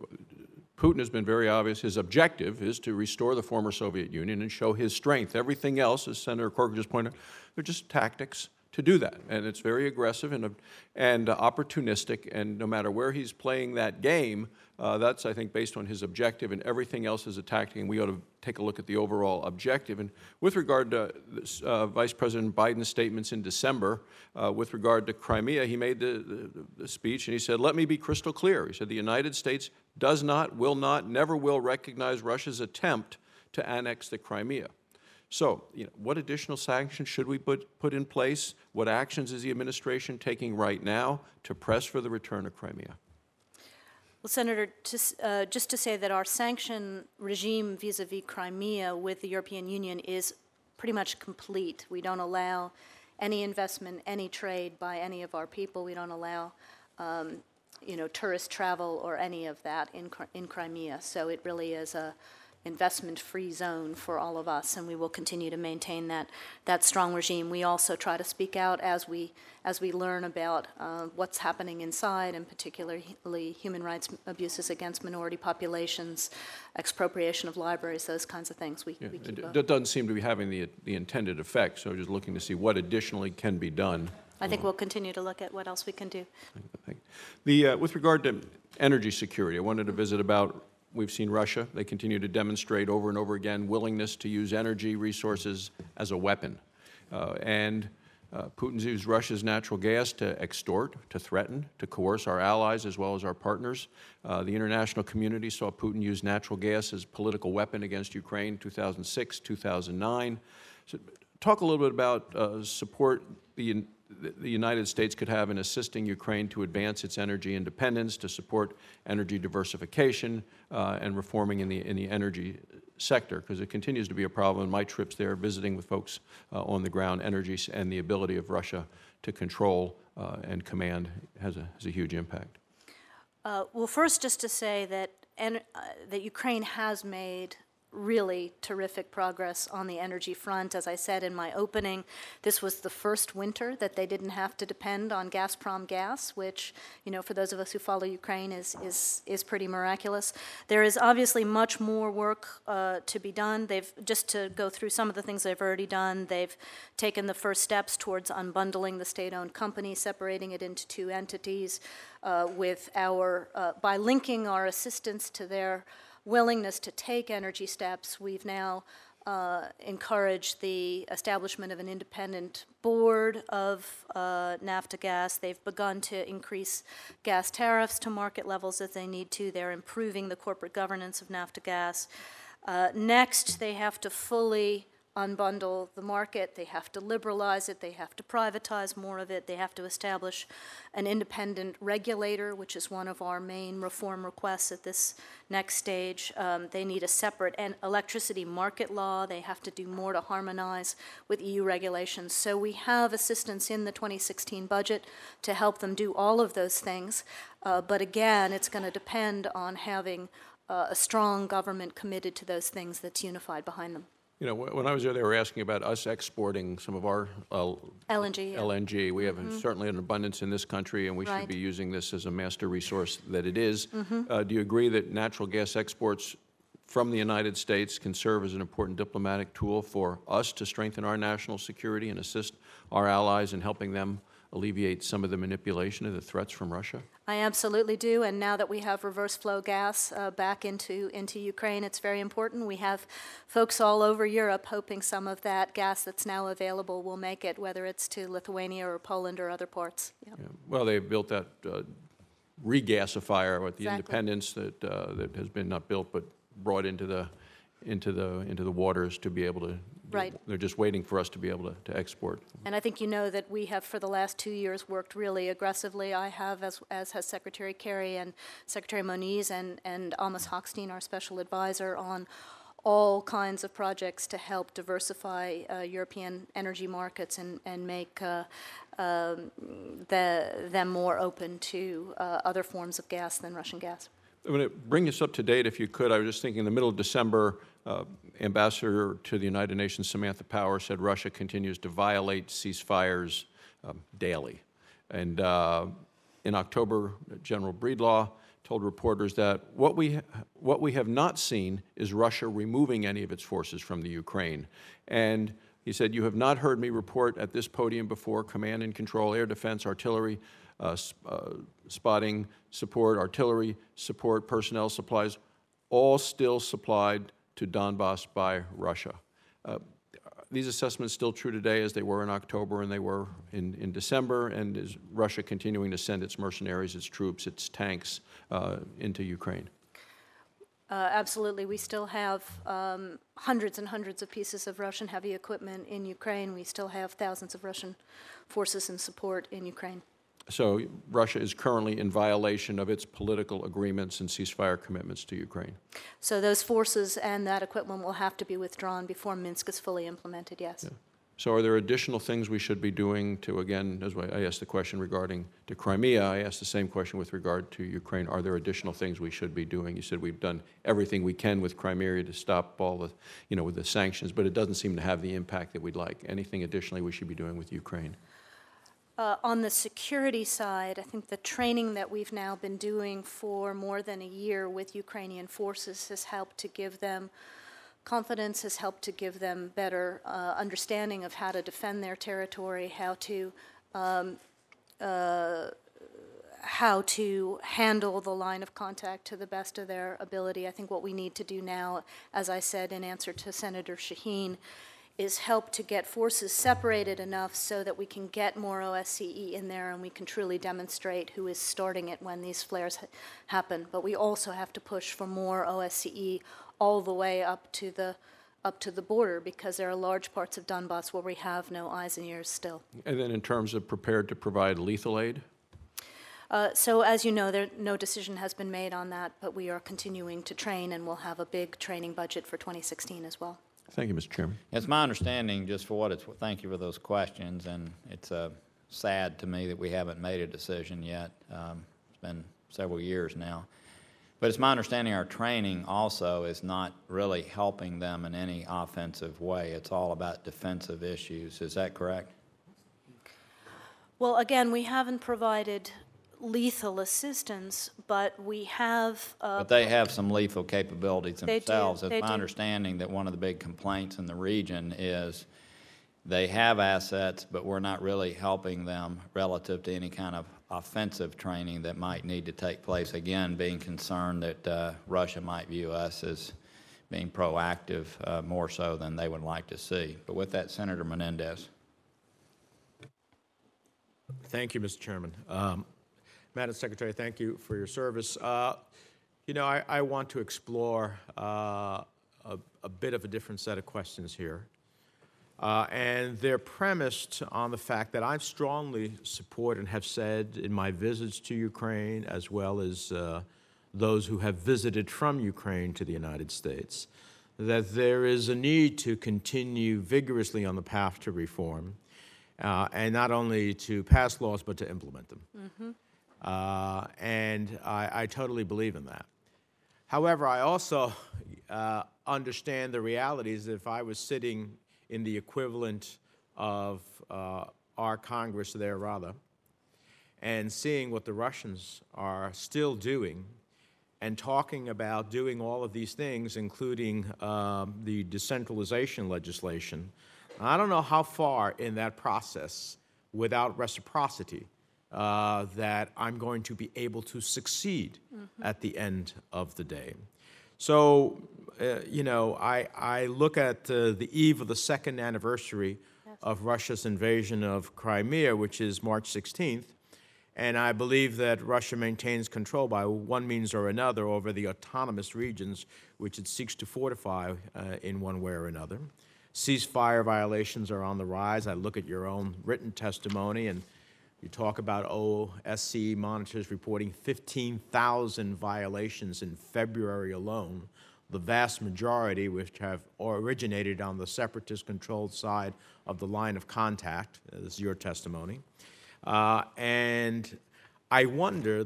Putin has been very obvious. His objective is to restore the former Soviet Union and show his strength. Everything else, as Senator Corker just pointed out, they're just tactics to do that. And it's very aggressive and opportunistic. And no matter where he's playing that game, that's, I think, based on his objective, and everything else is a tactic, and we ought to take a look at the overall objective. And with regard to this, Vice President Biden's statements in December, with regard to Crimea, he made the speech, and he said, let me be crystal clear. He said, the United States does not, will not, never will recognize Russia's attempt to annex the Crimea. So, you know, what additional sanctions should we put in place? What actions is the administration taking right now to press for the return of Crimea? Well, Senator, just to say that our sanction regime vis-a-vis Crimea with the European Union is pretty much complete. We don't allow any investment, any trade by any of our people. We don't allow, you know, tourist travel or any of that in Crimea. So it really is a investment-free zone for all of us, and we will continue to maintain that strong regime. We also try to speak out as we learn about what's happening inside, and particularly human rights abuses against minority populations, expropriation of libraries, those kinds of things. We keep up. That doesn't seem to be having the intended effect. So just looking to see what additionally can be done. I think we'll continue to look at what else we can do. The with regard to energy security, I wanted to visit about. We've seen Russia. They continue to demonstrate over and over again willingness to use energy resources as a weapon. Putin's used Russia's natural gas to extort, to threaten, to coerce our allies as well as our partners. The international community saw Putin use natural gas as a political weapon against Ukraine in 2006, 2009. So talk a little bit about support the United States could have in assisting Ukraine to advance its energy independence, to support energy diversification, and reforming in the energy sector, because it continues to be a problem. In my trips there, visiting with folks on the ground, energy and the ability of Russia to control and command has a huge impact. Well, first, just to say that Ukraine has made really terrific progress on the energy front. As I said in my opening, this was the first winter that they didn't have to depend on Gazprom gas, which, you know, for those of us who follow Ukraine is pretty miraculous. There is obviously much more work to be done. They've, just to go through some of the things they've already done, they've taken the first steps towards unbundling the state-owned company, separating it into two entities with our, by linking our assistance to their willingness to take energy steps. We've now encouraged the establishment of an independent board of Naftogaz. They've begun to increase gas tariffs to market levels if they need to. They're improving the corporate governance of Naftogaz. Next, they have to fully unbundle the market. They have to liberalize it. They have to privatize more of it. They have to establish an independent regulator, which is one of our main reform requests at this next stage. They need a separate electricity market law. They have to do more to harmonize with EU regulations. So we have assistance in the 2016 budget to help them do all of those things. But again, it's going to depend on having a strong government committed to those things that's unified behind them. You know, when I was there, they were asking about us exporting some of our LNG. Yeah. LNG. We have certainly an abundance in this country, and we should be using this as a master resource that it is. Do you agree that natural gas exports from the United States can serve as an important diplomatic tool for us to strengthen our national security and assist our allies in helping them alleviate some of the manipulation of the threats from Russia? I absolutely do, and now that we have reverse flow gas back into Ukraine, it's very important. We have folks all over Europe hoping some of that gas that's now available will make it, whether it's to Lithuania or Poland or other parts. Yep. Yeah. Well, they've built that regasifier with the independence that that has been not built but brought into the waters to be able to. They're just waiting for us to be able to export. And I think you know that we have, for the last 2 years, worked really aggressively. I have, as has Secretary Kerry and Secretary Moniz and Amos Hochstein, our special advisor, on all kinds of projects to help diversify European energy markets and make them more open to other forms of gas than Russian gas. I'm going to bring this up to date, if you could. I was just thinking in the middle of December, Ambassador to the United Nations Samantha Power said Russia continues to violate ceasefires daily. And in October, General Breedlove told reporters that what we have not seen is Russia removing any of its forces from the Ukraine. And he said, "You have not heard me report at this podium before command and control, air defense, artillery, spotting support, artillery support, personnel supplies, all still supplied to Donbass by Russia." These assessments still true today as they were in October and they were in December, and is Russia continuing to send its mercenaries, its troops, its tanks into Ukraine? Absolutely. We still have hundreds and hundreds of pieces of Russian heavy equipment in Ukraine. We still have thousands of Russian forces and support in Ukraine. So Russia is currently in violation of its political agreements and ceasefire commitments to Ukraine. So those forces and that equipment will have to be withdrawn before Minsk is fully implemented, yes. Yeah. So are there additional things we should be doing to, again, as I asked the question regarding to Crimea, I asked the same question with regard to Ukraine. Are there additional things we should be doing? You said we've done everything we can with Crimea to stop all the, you know, with the sanctions, but it doesn't seem to have the impact that we'd like. Anything additionally we should be doing with Ukraine? On the security side, I think the training that we've now been doing for more than a year with Ukrainian forces has helped to give them confidence, has helped to give them better understanding of how to defend their territory, how to handle the line of contact to the best of their ability. I think what we need to do now, as I said in answer to Senator Shaheen, is help to get forces separated enough so that we can get more OSCE in there and we can truly demonstrate who is starting it when these flares happen. But we also have to push for more OSCE all the way up to the border, because there are large parts of Donbass where we have no eyes and ears still. And then in terms of prepared to provide lethal aid? So as you know, no decision has been made on that, but we are continuing to train and we'll have a big training budget for 2016 as well. Thank you, Mr. Chairman. It's my understanding, just for what it's worth, thank you for those questions, and it's sad to me that we haven't made a decision yet. It's been several years now. But it's my understanding our training also is not really helping them in any offensive way. It's all about defensive issues. Is that correct? Well, again, we haven't provided lethal assistance, but we have... but they have some lethal capabilities themselves. It's my understanding that one of the big complaints in the region is they have assets, but we're not really helping them relative to any kind of offensive training that might need to take place, again, being concerned that Russia might view us as being proactive more so than they would like to see. But with that, Senator Menendez. Thank you, Mr. Chairman. Madam Secretary, thank you for your service. You know, I want to explore a bit of a different set of questions here. And they're premised on the fact that I strongly support and have said in my visits to Ukraine, as well as those who have visited from Ukraine to the United States, that there is a need to continue vigorously on the path to reform, and not only to pass laws, but to implement them. Mm-hmm. And I totally believe in that. However, I also understand the realities that if I was sitting in the equivalent of our Congress there, Rada, and seeing what the Russians are still doing and talking about doing all of these things, including the decentralization legislation, I don't know how far in that process without reciprocity that I'm going to be able to succeed at the end of the day. So, you know, I look at the eve of the second anniversary of Russia's invasion of Crimea, which is March 16th, and I believe that Russia maintains control by one means or another over the autonomous regions which it seeks to fortify in one way or another. Ceasefire violations are on the rise. I look at your own written testimony, and you talk about OSCE monitors reporting 15,000 violations in February alone, the vast majority which have originated on the separatist-controlled side of the line of contact. This is your testimony. And I wonder,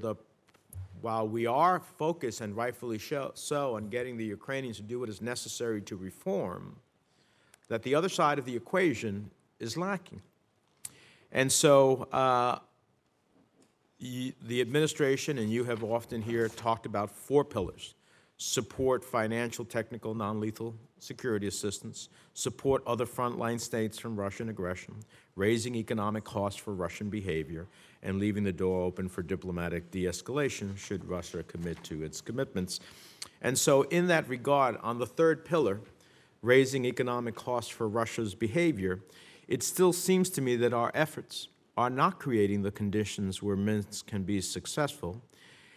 while we are focused, and rightfully so, on getting the Ukrainians to do what is necessary to reform, that the other side of the equation is lacking. And so the administration, and you have often here talked about four pillars: support financial, technical, non-lethal security assistance, support other frontline states from Russian aggression, raising economic costs for Russian behavior, and leaving the door open for diplomatic de-escalation should Russia commit to its commitments. And so in that regard, on the third pillar, raising economic costs for Russia's behavior, it still seems to me that our efforts are not creating the conditions where Minsk can be successful.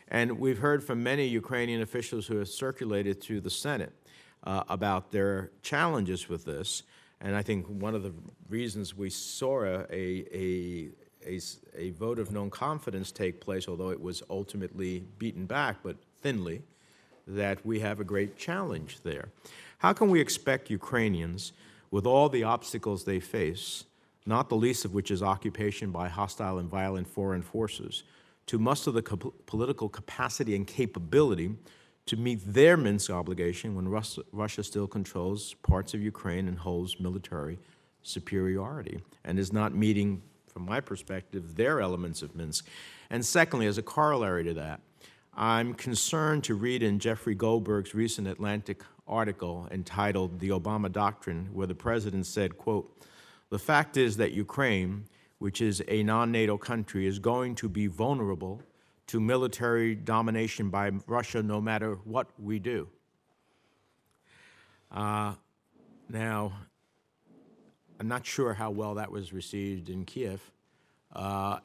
And we've heard from many Ukrainian officials who have circulated through the Senate about their challenges with this. And I think one of the reasons we saw a vote of non-confidence take place, although it was ultimately beaten back, but thinly, that we have a great challenge there. How can we expect Ukrainians, with all the obstacles they face, not the least of which is occupation by hostile and violent foreign forces, to muster the political capacity and capability to meet their Minsk obligation when Russia still controls parts of Ukraine and holds military superiority and is not meeting, from my perspective, their elements of Minsk? And secondly, as a corollary to that, I'm concerned to read in Jeffrey Goldberg's recent Atlantic article entitled "The Obama Doctrine," where the president said, quote, "The fact is that Ukraine, which is a non-NATO country, is going to be vulnerable to military domination by Russia no matter what we do." Now, I'm not sure how well that was received in Kyiv,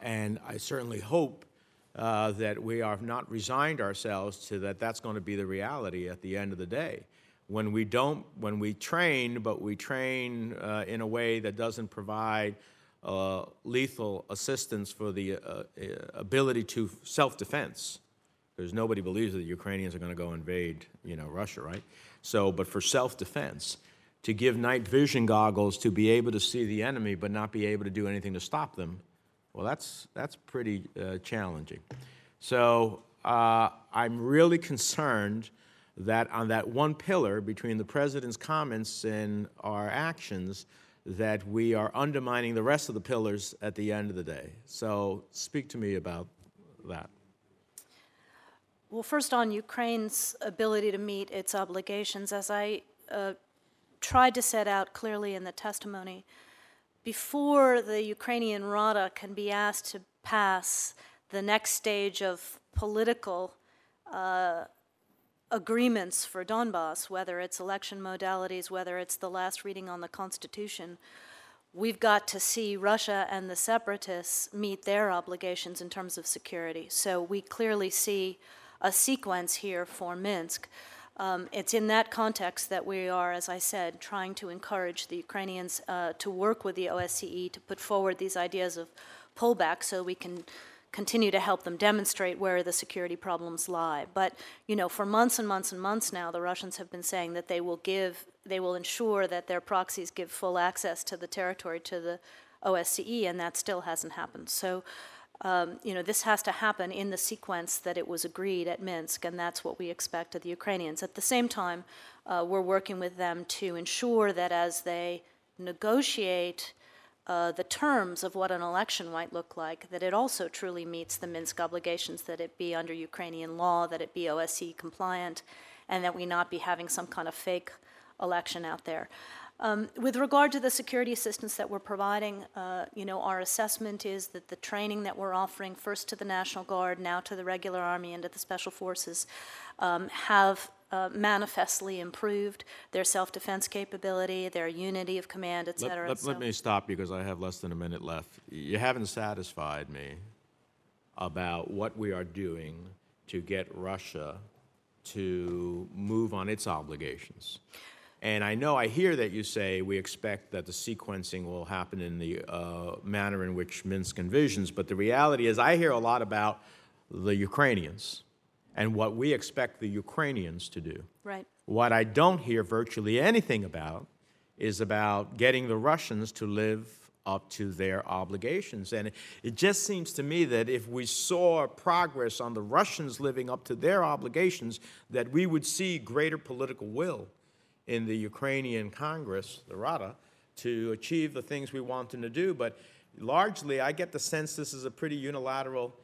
and I certainly hope that we have not resigned ourselves to that that's going to be the reality at the end of the day. When we train, but we train in a way that doesn't provide lethal assistance for the ability to self-defense, because nobody believes that the Ukrainians are going to go invade, you know, Russia, right? So, but for self-defense, to give night vision goggles to be able to see the enemy but not be able to do anything to stop them, well, that's pretty challenging. So I'm really concerned that on that one pillar between the president's comments and our actions, that we are undermining the rest of the pillars at the end of the day. So speak to me about that. Well, first on Ukraine's ability to meet its obligations, as I tried to set out clearly in the testimony, before the Ukrainian Rada can be asked to pass the next stage of political agreements for Donbass, whether it's election modalities, whether it's the last reading on the Constitution, we've got to see Russia and the separatists meet their obligations in terms of security. So we clearly see a sequence here for Minsk. It's in that context that we are, as I said, trying to encourage the Ukrainians to work with the OSCE to put forward these ideas of pullback so we can continue to help them demonstrate where the security problems lie. But, you know, for months and months and months now, the Russians have been saying that they will ensure that their proxies give full access to the territory to the OSCE, and that still hasn't happened. So, you know, this has to happen in the sequence that it was agreed at Minsk, and that's what we expect of the Ukrainians. At the same time, we're working with them to ensure that as they negotiate the terms of what an election might look like, that it also truly meets the Minsk obligations, that it be under Ukrainian law, that it be OSCE compliant, and that we not be having some kind of fake election out there. With regard to the security assistance that we're providing, you know, our assessment is that the training that we're offering, first to the National Guard, now to the regular army and to the special forces, have manifestly improved their self-defense capability, their unity of command, et cetera. Let me stop you because I have less than a minute left. You haven't satisfied me about what we are doing to get Russia to move on its obligations. And I know I hear that you say we expect that the sequencing will happen in the manner in which Minsk envisions, but the reality is I hear a lot about the Ukrainians and what we expect the Ukrainians to do. Right. What I don't hear virtually anything about is about getting the Russians to live up to their obligations. And it just seems to me that if we saw progress on the Russians living up to their obligations, that we would see greater political will in the Ukrainian Congress, the Rada, to achieve the things we want them to do. But largely, I get the sense this is a pretty unilateral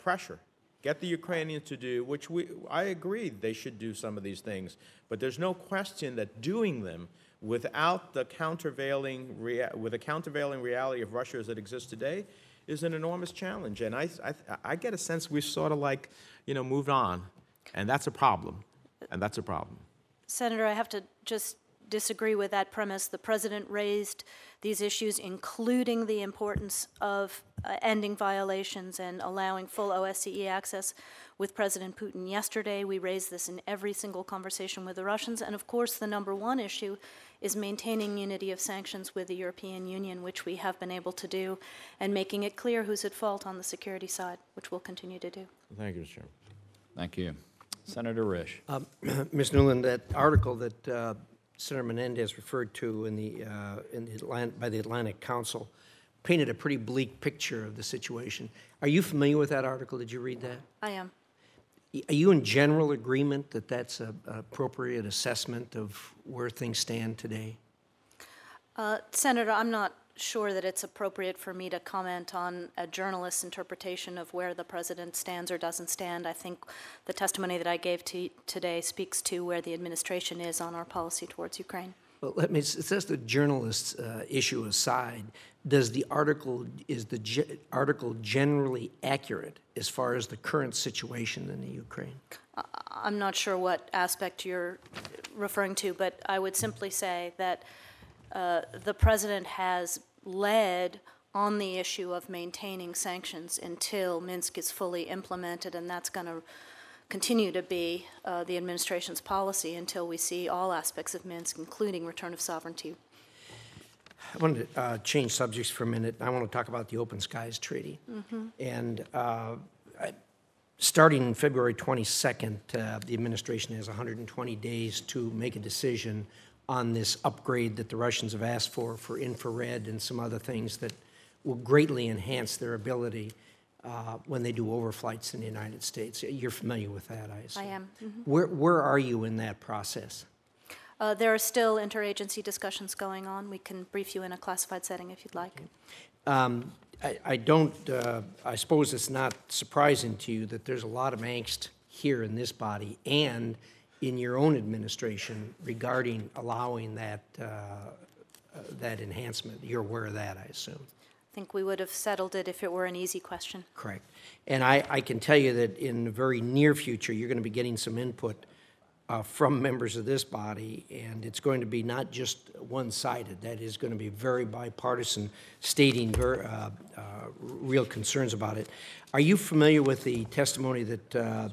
pressure. Get the Ukrainians to do, which I agree they should do some of these things, but there's no question that doing them without the countervailing, with the countervailing reality of Russia as it exists today is an enormous challenge. And I get a sense we've sort of like, you know, moved on, and that's a problem, and that's a problem. Senator, I have to just disagree with that premise. The president raised these issues, including the importance of ending violations and allowing full OSCE access with President Putin yesterday. We raised this in every single conversation with the Russians. And of course, the number one issue is maintaining unity of sanctions with the European Union, which we have been able to do, and making it clear who's at fault on the security side, which we'll continue to do. Thank you, Mr. Chairman. Thank you. Senator Risch. Ms. Nuland, that article that Senator Menendez referred to by the Atlantic Council painted a pretty bleak picture of the situation. Are you familiar with that article? Did you read that? I am. Are you in general agreement that that's an appropriate assessment of where things stand today? Senator, I'm not sure that it's appropriate for me to comment on a journalist's interpretation of where the president stands or doesn't stand. I think the testimony that I gave today speaks to where the administration is on our policy towards Ukraine. Well, let me set the journalist's issue aside. Does the article, is the article generally accurate as far as the current situation in the Ukraine? I'm not sure what aspect you're referring to, but I would simply say that the president has led on the issue of maintaining sanctions until Minsk is fully implemented, and that's going to continue to be the administration's policy until we see all aspects of Minsk, including return of sovereignty. I wanted to change subjects for a minute. I want to talk about the Open Skies Treaty. Mm-hmm. And starting February 22nd, the administration has 120 days to make a decision on this upgrade that the Russians have asked for infrared and some other things that will greatly enhance their ability when they do overflights in the United States. You're familiar with that, I assume. I am. Mm-hmm. Where are you in that process? There are still interagency discussions going on. We can brief you in a classified setting if you'd like. I don't, I suppose it's not surprising to you that there's a lot of angst here in this body and in your own administration regarding allowing that, that enhancement. You're aware of that, I assume. I think we would have settled it if it were an easy question. Correct. And I can tell you that in the very near future, you're going to be getting some input from members of this body, and it's going to be not just one-sided. That is going to be very bipartisan, stating real concerns about it. Are you familiar with the testimony that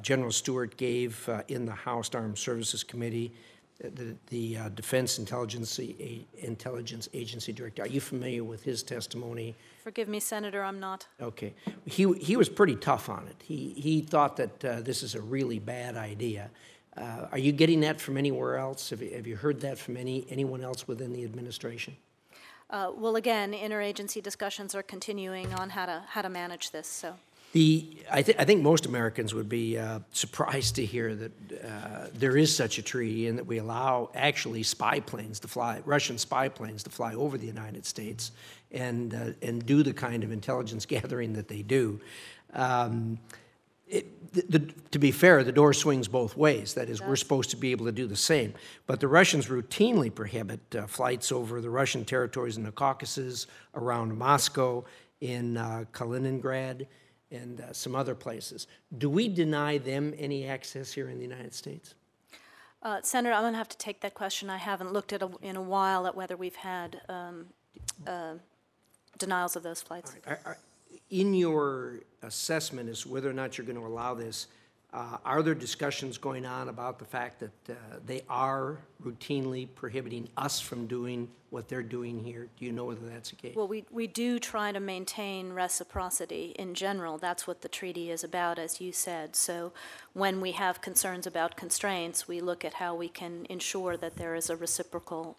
General Stewart gave in the House Armed Services Committee, the Defense Intelligence Agency Director? Are you familiar with his testimony? Forgive me, Senator, I'm not. Okay. He was pretty tough on it. He thought that this is a really bad idea. Are you getting that from anywhere else? Have you heard that from anyone else within the administration? Well, again, interagency discussions are continuing on how to manage this. So, I think most Americans would be surprised to hear that there is such a treaty and that we allow actually spy planes to fly, Russian spy planes to fly over the United States and do the kind of intelligence gathering that they do. To be fair, the door swings both ways. That is, we're supposed to be able to do the same. But the Russians routinely prohibit flights over the Russian territories in the Caucasus, around Moscow, in Kaliningrad, and some other places. Do we deny them any access here in the United States? Senator, I'm going to have to take that question. I haven't looked at in a while at whether we've had denials of those flights. In your assessment as to whether or not you're going to allow this, are there discussions going on about the fact that they are routinely prohibiting us from doing what they're doing here? Do you know whether that's the case? Well, we do try to maintain reciprocity in general. That's what the treaty is about, as you said. So when we have concerns about constraints, we look at how we can ensure that there is a reciprocal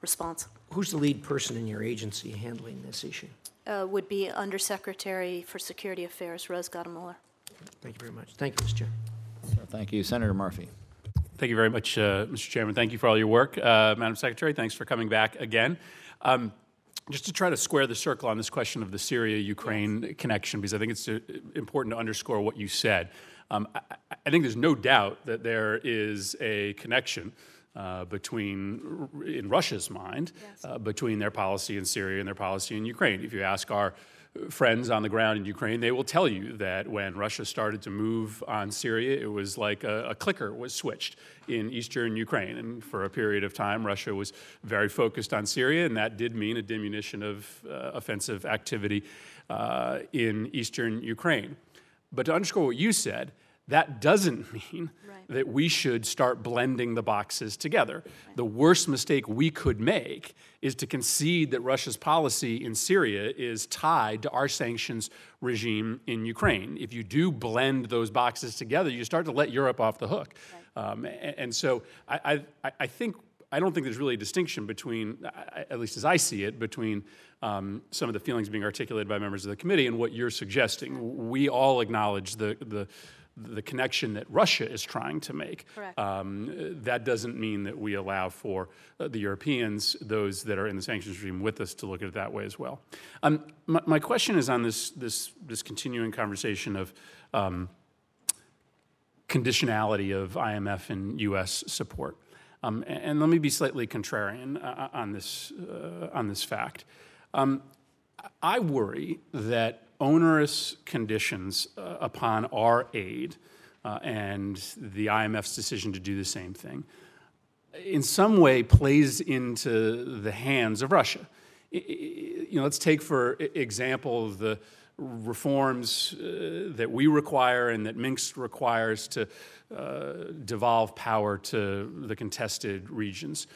response. Who's the lead person in your agency handling this issue? Would be Undersecretary for Security Affairs, Rose Gottemuller. Thank you very much. Thank you, Mr. Chair. Thank you. Senator Murphy. Thank you very much, Mr. Chairman. Thank you for all your work. Madam Secretary, thanks for coming back again. Just to try to square the circle on this question of the Syria-Ukraine connection, because I think it's important to underscore what you said. I think there's no doubt that there is a connection between, in Russia's mind, yes, between their policy in Syria and their policy in Ukraine. If you ask our friends on the ground in Ukraine, they will tell you that when Russia started to move on Syria, it was like a clicker was switched in eastern Ukraine. And for a period of time, Russia was very focused on Syria, and that did mean a diminution of offensive activity in eastern Ukraine. But to underscore what you said, that doesn't mean that we should start blending the boxes together. The worst mistake we could make is to concede that Russia's policy in Syria is tied to our sanctions regime in Ukraine. If you do blend those boxes together, you start to let Europe off the hook. And so I don't think there's really a distinction between, at least as I see it, between some of the feelings being articulated by members of the committee and what you're suggesting. We all acknowledge the connection that Russia is trying to make. That doesn't mean that we allow for the Europeans, those that are in the sanctions regime with us, to look at it that way as well. My question is on this continuing conversation of conditionality of IMF and U.S. support. And let me be slightly contrarian on this fact. I worry that onerous conditions upon our aid and the IMF's decision to do the same thing in some way plays into the hands of Russia. Let's take, for example, the reforms that we require and that Minsk requires to devolve power to the contested regions.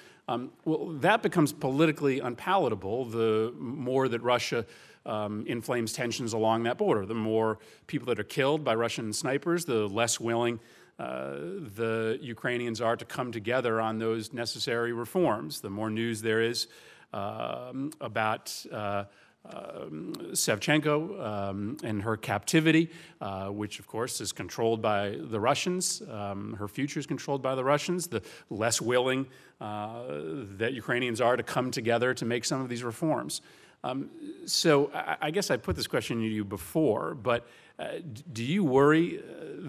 Well, that becomes politically unpalatable the more that Russia inflames tensions along that border. The more people that are killed by Russian snipers, the less willing the Ukrainians are to come together on those necessary reforms. The more news there is about Savchenko and her captivity, which of course is controlled by the Russians. Her future is controlled by the Russians. The less willing that Ukrainians are to come together to make some of these reforms. So I guess I put this question to you before, but do you worry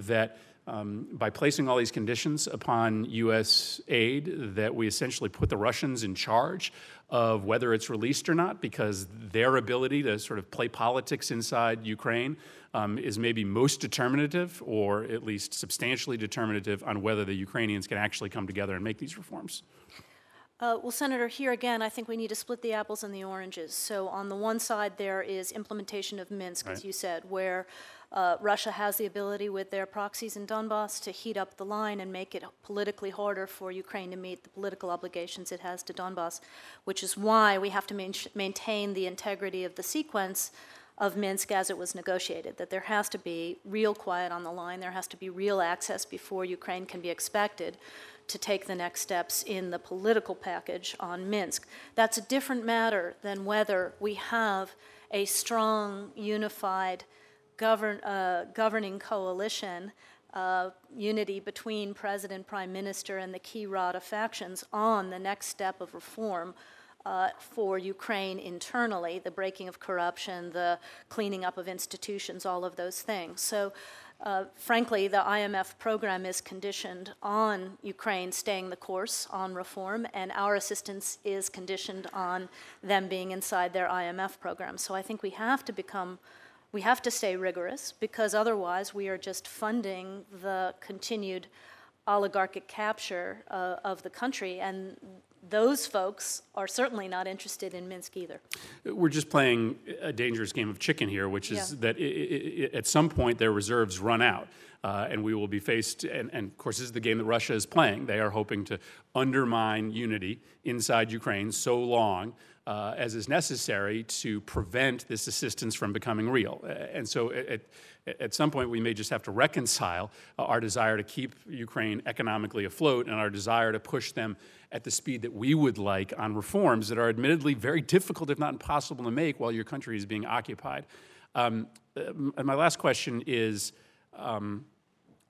that by placing all these conditions upon U.S. aid, that we essentially put the Russians in charge of whether it's released or not, because their ability to sort of play politics inside Ukraine is maybe most determinative, or at least substantially determinative, on whether the Ukrainians can actually come together and make these reforms? Well, Senator, here again, I think we need to split the apples and the oranges. So on the one side, there is implementation of Minsk, right, as you said, where Russia has the ability with their proxies in Donbass to heat up the line and make it politically harder for Ukraine to meet the political obligations it has to Donbass, which is why we have to maintain the integrity of the sequence of Minsk as it was negotiated, that there has to be real quiet on the line, there has to be real access before Ukraine can be expected to take the next steps in the political package on Minsk. That's a different matter than whether we have a strong, unified governing coalition, unity between President, Prime Minister, and the key Rada factions on the next step of reform for Ukraine internally, the breaking of corruption, the cleaning up of institutions, all of those things. So, frankly, the IMF program is conditioned on Ukraine staying the course on reform, and our assistance is conditioned on them being inside their IMF program. So I think we have to stay rigorous, because otherwise we are just funding the continued oligarchic capture of the country, and those folks are certainly not interested in Minsk either. We're just playing a dangerous game of chicken here, which is that at some point their reserves run out, and we will be faced, and of course this is the game that Russia is playing. They are hoping to undermine unity inside Ukraine so long as is necessary to prevent this assistance from becoming real. And so at some point we may just have to reconcile our desire to keep Ukraine economically afloat and our desire to push them at the speed that we would like on reforms that are admittedly very difficult, if not impossible, to make while your country is being occupied. And my last question is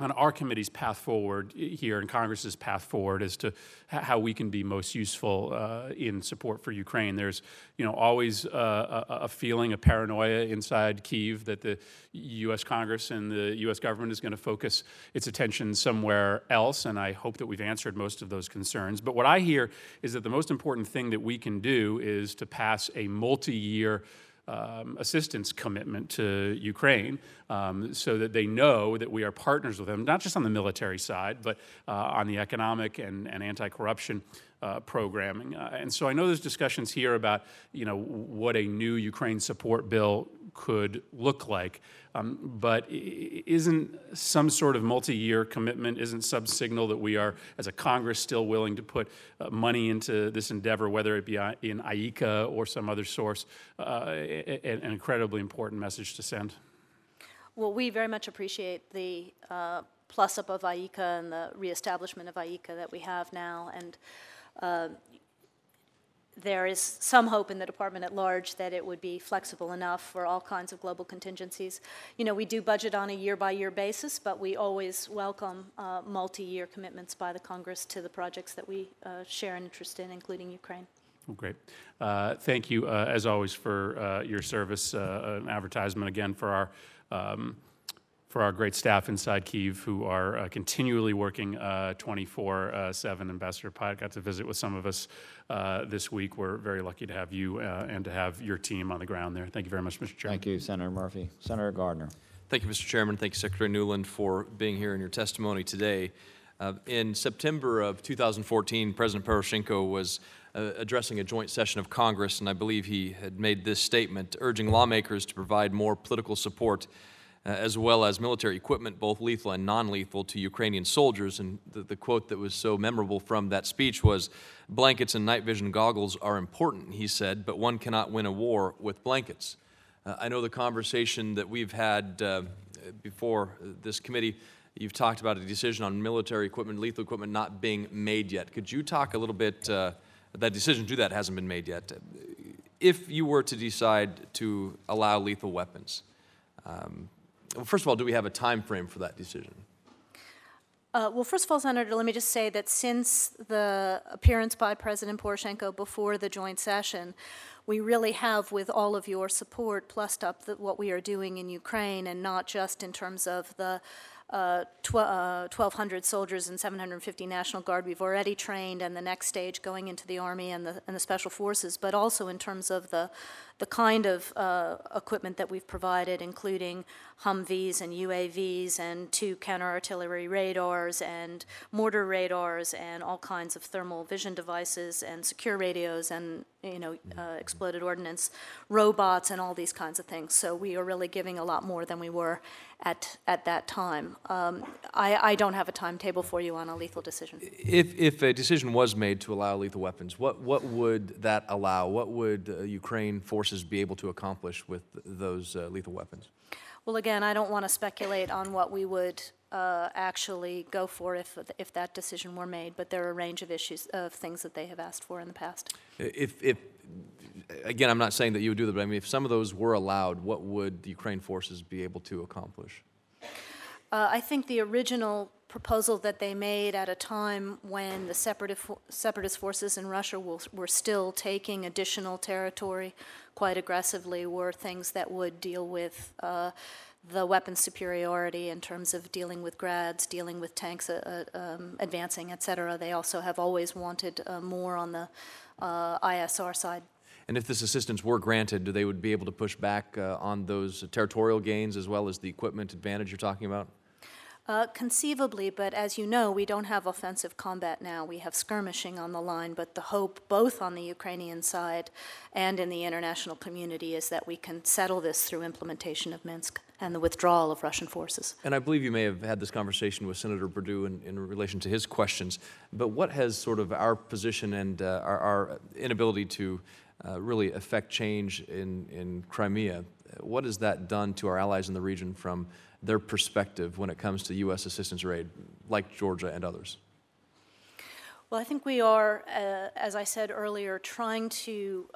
on our committee's path forward here and Congress's path forward as to how we can be most useful in support for Ukraine. There's, always a feeling, a paranoia inside Kyiv that the U.S. Congress and the U.S. government is going to focus its attention somewhere else, and I hope that we've answered most of those concerns. But what I hear is that the most important thing that we can do is to pass a multi-year assistance commitment to Ukraine so that they know that we are partners with them, not just on the military side, but on the economic and anti-corruption programming. And so I know there's discussions here about, what a new Ukraine support bill could look like, but isn't some sort of multi-year commitment, isn't some signal that we are, as a Congress, still willing to put money into this endeavor, whether it be in IECA or some other source, an incredibly important message to send? Well, we very much appreciate the plus-up of IECA and the reestablishment of IECA that we have now, and there is some hope in the department at large that it would be flexible enough for all kinds of global contingencies. We do budget on a year-by-year basis, but we always welcome multi-year commitments by the Congress to the projects that we share an interest in, including Ukraine. Well, great. Thank you, as always, for your service. An advertisement, again, for our great staff inside Kyiv who are continually working 24/7. Ambassador Pyatt got to visit with some of us this week. We're very lucky to have you and to have your team on the ground there. Thank you very much, Mr. Chairman. Thank you, Senator Murphy. Senator Gardner. Thank you, Mr. Chairman. Thank you, Secretary Nuland, for being here and your testimony today. In September of 2014, President Poroshenko was addressing a joint session of Congress, and I believe he had made this statement, urging lawmakers to provide more political support as well as military equipment, both lethal and non-lethal, to Ukrainian soldiers. And the quote that was so memorable from that speech was, "Blankets and night vision goggles are important," he said, "but one cannot win a war with blankets." I know the conversation that we've had before this committee, you've talked about a decision on military equipment, lethal equipment not being made yet. Could you talk a little bit, that decision to do that hasn't been made yet. if you were to decide to allow lethal weapons? Well, first of all, do we have a time frame for that decision? Well, first of all, Senator, let me just say that since the appearance by President Poroshenko before the joint session, we really have, with all of your support, plussed up what we are doing in Ukraine, and not just in terms of the 1,200 soldiers and 750 National Guard we've already trained, and the next stage going into the Army and the Special Forces, but also in terms of the kind of equipment that we've provided, including Humvees and UAVs and 2 counter-artillery radars and mortar radars and all kinds of thermal vision devices and secure radios and exploded ordnance, robots, and all these kinds of things. So we are really giving a lot more than we were at that time. I don't have a timetable for you on a lethal decision. If a decision was made to allow lethal weapons, what would that allow? What would Ukraine forces be able to accomplish with those lethal weapons? Well, again, I don't want to speculate on what we would actually go for if that decision were made, but there are a range of issues of things that they have asked for in the past. If again, I'm not saying that you would do that, but I mean, if some of those were allowed, what would the Ukraine forces be able to accomplish? I think the original proposal that they made at a time when the separatist forces in Russia were still taking additional territory quite aggressively were things that would deal with the weapons superiority in terms of dealing with grads, dealing with tanks advancing, et cetera. They also have always wanted more on the ISR side. And if this assistance were granted, they would be able to push back on those territorial gains as well as the equipment advantage you're talking about? Conceivably, but as you know, we don't have offensive combat now. We have skirmishing on the line, but the hope both on the Ukrainian side and in the international community is that we can settle this through implementation of Minsk and the withdrawal of Russian forces. And I believe you may have had this conversation with Senator Perdue in relation to his questions, but what has sort of our position and our inability to really affect change in Crimea, what has that done to our allies in the region from their perspective when it comes to U.S. assistance or aid, like Georgia and others? Well, I think we are, as I said earlier, trying to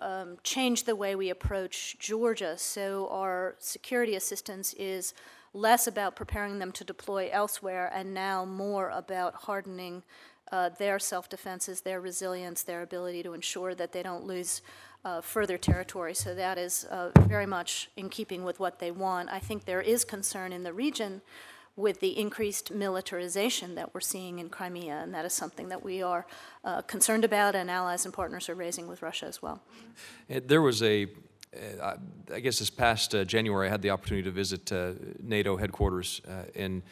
change the way we approach Georgia. So our security assistance is less about preparing them to deploy elsewhere and now more about hardening their self-defenses, their resilience, their ability to ensure that they don't lose further territory. So that is very much in keeping with what they want. I think there is concern in the region with the increased militarization that we're seeing in Crimea, and that is something that we are concerned about, and allies and partners are raising with Russia as well. There was a, I guess this past January, I had the opportunity to visit NATO headquarters in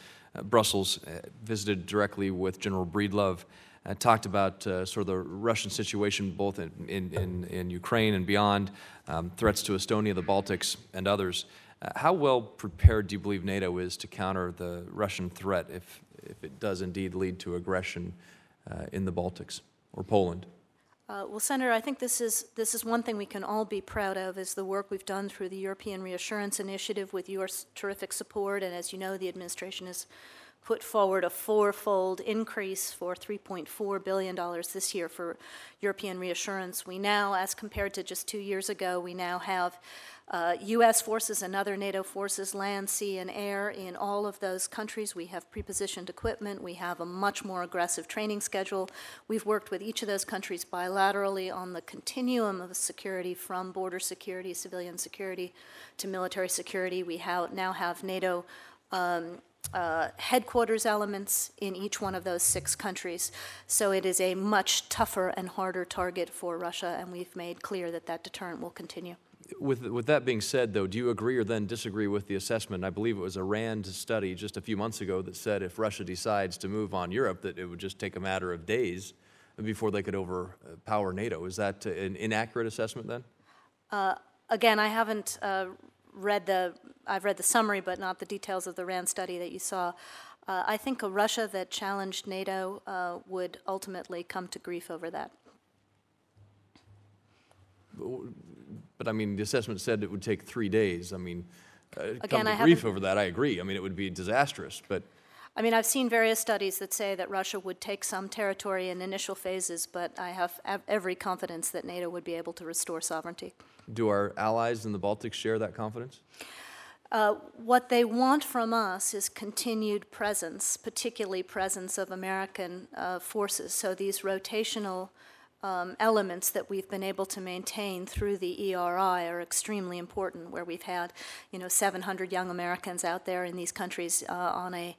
Brussels, visited directly with General Breedlove. I talked about sort of the Russian situation both in Ukraine and beyond, threats to Estonia, the Baltics, and others. How well prepared do you believe NATO is to counter the Russian threat if it does indeed lead to aggression in the Baltics or Poland? Well, Senator, I think this is one thing we can all be proud of is the work we've done through the European Reassurance Initiative with your terrific support, and as you know, the administration is put forward a 4-fold increase for $3.4 billion this year for European reassurance. We now, as compared to just 2 years ago, we now have U.S. forces and other NATO forces, land, sea, and air in all of those countries. We have prepositioned equipment. We have a much more aggressive training schedule. We've worked with each of those countries bilaterally on the continuum of security from border security, civilian security, to military security. We now have NATO headquarters elements in each one of those 6 countries. So it is a much tougher and harder target for Russia, and we've made clear that that deterrent will continue. With that being said, though, do you agree or then disagree with the assessment? I believe it was a RAND study just a few months ago that said if Russia decides to move on Europe, that it would just take a matter of days before they could overpower NATO. Is that an inaccurate assessment then? Again, I haven't I've read the summary, but not the details of the RAND study that you saw. I think a Russia that challenged NATO would ultimately come to grief over that. But I mean, the assessment said it would take 3 days. I mean, come to grief over that, I agree. I mean, it would be disastrous, but I mean, I've seen various studies that say that Russia would take some territory in initial phases, but I have every confidence that NATO would be able to restore sovereignty. Do our allies in the Baltics share that confidence? What they want from us is continued presence, particularly presence of American forces. So these rotational elements that we've been able to maintain through the ERI are extremely important, where we've had, 700 young Americans out there in these countries on a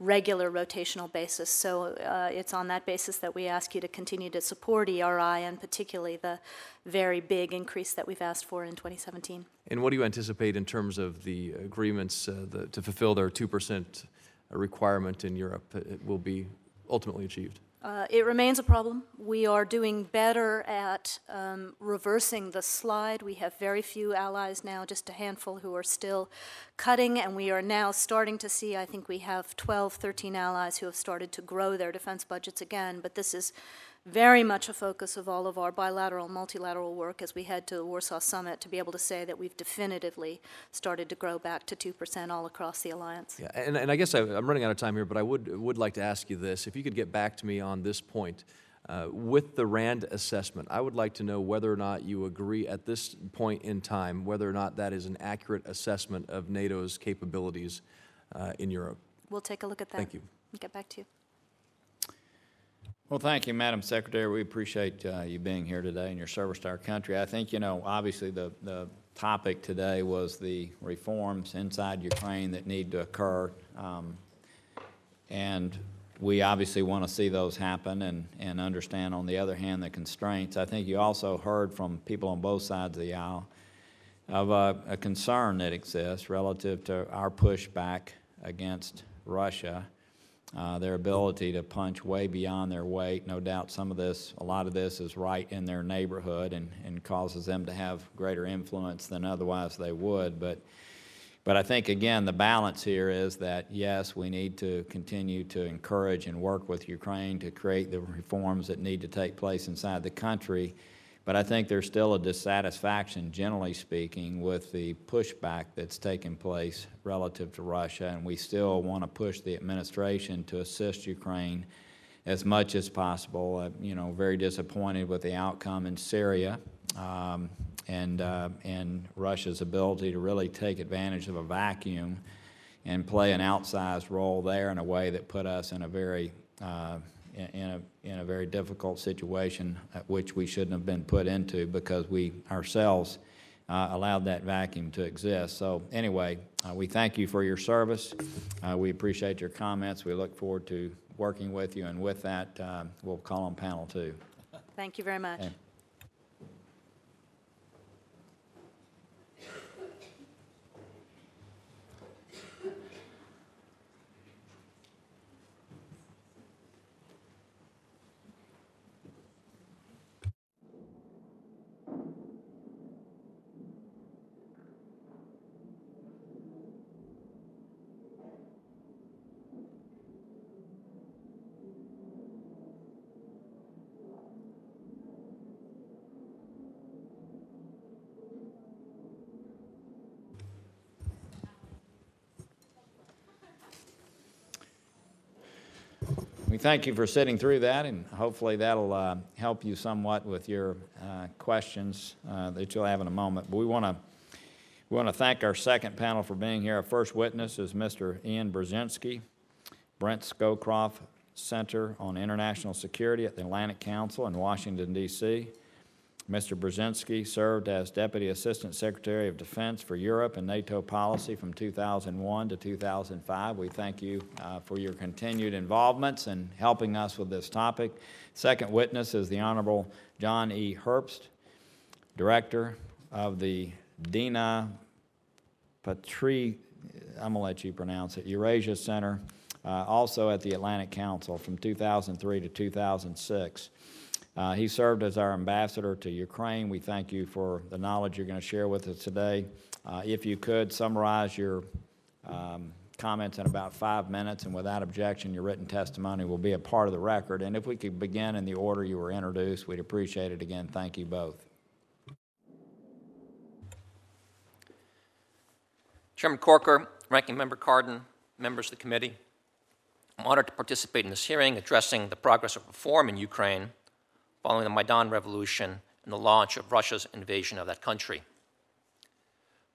regular rotational basis. So it's on that basis that we ask you to continue to support ERI, and particularly the very big increase that we've asked for in 2017. And what do you anticipate in terms of the agreements to fulfill their 2% requirement in Europe will be ultimately achieved? It remains a problem. We are doing better at reversing the slide. We have very few allies now, just a handful who are still cutting, and we are now starting to see, I think we have 12, 13 allies who have started to grow their defense budgets again, but this is very much a focus of all of our bilateral, multilateral work as we head to the Warsaw Summit to be able to say that we've definitively started to grow back to 2% all across the alliance. Yeah, and I guess I'm running out of time here, but I would like to ask you this. If you could get back to me on this point, with the RAND assessment, I would like to know whether or not you agree at this point in time, whether or not that is an accurate assessment of NATO's capabilities in Europe. We'll take a look at that. Thank you. We'll get back to you. Well, thank you, Madam Secretary. We appreciate you being here today and your service to our country. I think, obviously the topic today was the reforms inside Ukraine that need to occur. And we obviously want to see those happen and understand, on the other hand, the constraints. I think you also heard from people on both sides of the aisle of a concern that exists relative to our pushback against Russia. Their ability to punch way beyond their weight. No doubt a lot of this is right in their neighborhood and causes them to have greater influence than otherwise they would. But I think, again, the balance here is that, yes, we need to continue to encourage and work with Ukraine to create the reforms that need to take place inside the country. But I think there's still a dissatisfaction, generally speaking, with the pushback that's taken place relative to Russia, and we still want to push the administration to assist Ukraine as much as possible. Very disappointed with the outcome in Syria and Russia's ability to really take advantage of a vacuum and play an outsized role there in a way that put us in a very in a very difficult situation at which we shouldn't have been put into, because we ourselves allowed that vacuum to exist. So anyway, we thank you for your service. We appreciate your comments. We look forward to working with you. And with that, we'll call on panel two. Thank you very much. And we thank you for sitting through that, and hopefully that'll help you somewhat with your questions that you'll have in a moment. But we want to thank our second panel for being here. Our first witness is Mr. Ian Brzezinski, Brent Scowcroft Center on International Security at the Atlantic Council in Washington, D.C. Mr. Brzezinski served as Deputy Assistant Secretary of Defense for Europe and NATO Policy from 2001 to 2005. We thank you for your continued involvements and helping us with this topic. Second witness is the Honorable John E. Herbst, Director of the Dina Patri, I'm going to let you pronounce it, Eurasia Center, also at the Atlantic Council from 2003 to 2006. He served as our ambassador to Ukraine. We thank you for the knowledge you're going to share with us today. If you could summarize your comments in about 5 minutes, and without objection, your written testimony will be a part of the record. And if we could begin in the order you were introduced, we'd appreciate it. Again, thank you both. Chairman Corker, Ranking Member Cardin, members of the committee, I'm honored to participate in this hearing addressing the progress of reform in Ukraine following the Maidan revolution and the launch of Russia's invasion of that country.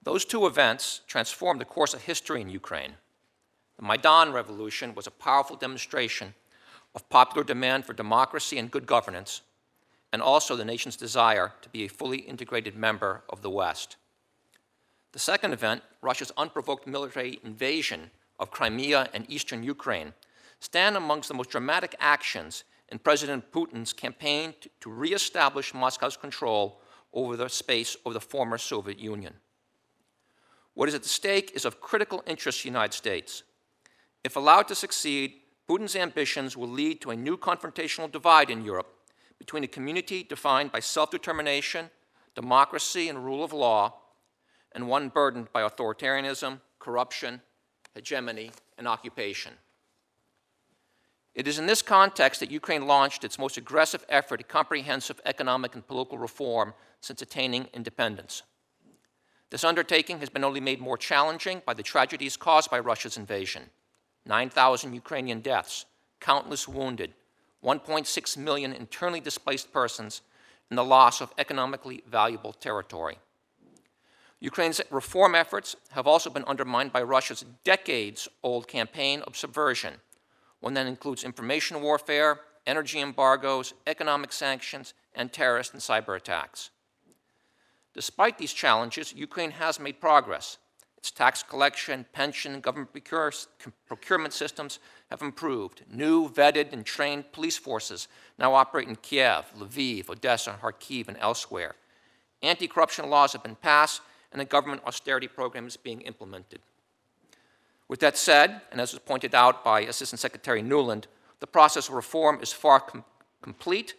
Those two events transformed the course of history in Ukraine. The Maidan revolution was a powerful demonstration of popular demand for democracy and good governance, and also the nation's desire to be a fully integrated member of the West. The second event, Russia's unprovoked military invasion of Crimea and eastern Ukraine, stand amongst the most dramatic actions in President Putin's campaign to reestablish Moscow's control over the space of the former Soviet Union. What is at stake is of critical interest to the United States. If allowed to succeed, Putin's ambitions will lead to a new confrontational divide in Europe between a community defined by self-determination, democracy, and rule of law, and one burdened by authoritarianism, corruption, hegemony, and occupation. It is in this context that Ukraine launched its most aggressive effort at comprehensive economic and political reform since attaining independence. This undertaking has been only made more challenging by the tragedies caused by Russia's invasion: 9,000 Ukrainian deaths, countless wounded, 1.6 million internally displaced persons, and the loss of economically valuable territory. Ukraine's reform efforts have also been undermined by Russia's decades-old campaign of subversion, one that includes information warfare, energy embargoes, economic sanctions, and terrorist and cyber attacks. Despite these challenges, Ukraine has made progress. Its tax collection, pension, and government procurement systems have improved. New, vetted, and trained police forces now operate in Kyiv, Lviv, Odessa, Kharkiv, and elsewhere. Anti-corruption laws have been passed, and the government austerity program is being implemented. With that said, and as was pointed out by Assistant Secretary Nuland, the process of reform is far from complete,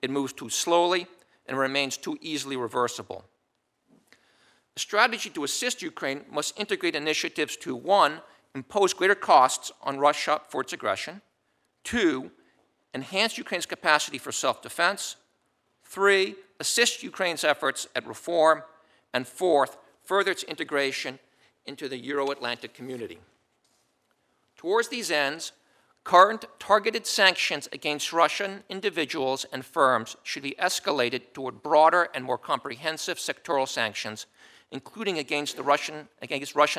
it moves too slowly, and remains too easily reversible. A strategy to assist Ukraine must integrate initiatives to, one, impose greater costs on Russia for its aggression; two, enhance Ukraine's capacity for self-defense; three, assist Ukraine's efforts at reform; and fourth, further its integration into the Euro-Atlantic community. Towards these ends, current targeted sanctions against Russian individuals and firms should be escalated toward broader and more comprehensive sectoral sanctions, including against Russian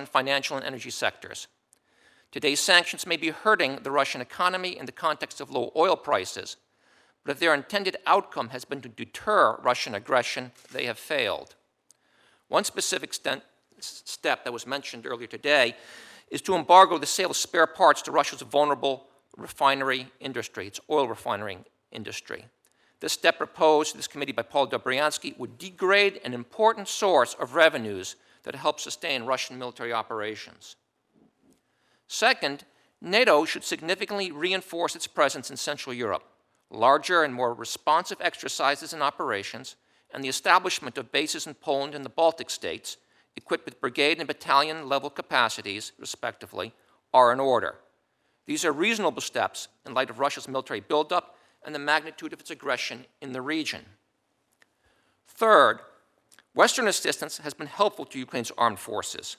financial and energy sectors. Today's sanctions may be hurting the Russian economy in the context of low oil prices, but if their intended outcome has been to deter Russian aggression, they have failed. One specific step that was mentioned earlier today is to embargo the sale of spare parts to Russia's vulnerable refinery industry, its oil refining industry. This step proposed to this committee by Paul Dobriansky would degrade an important source of revenues that helps sustain Russian military operations. Second, NATO should significantly reinforce its presence in Central Europe. Larger and more responsive exercises and operations, and the establishment of bases in Poland and the Baltic states, equipped with brigade and battalion level capacities, respectively, are in order. These are reasonable steps in light of Russia's military buildup and the magnitude of its aggression in the region. Third, Western assistance has been helpful to Ukraine's armed forces,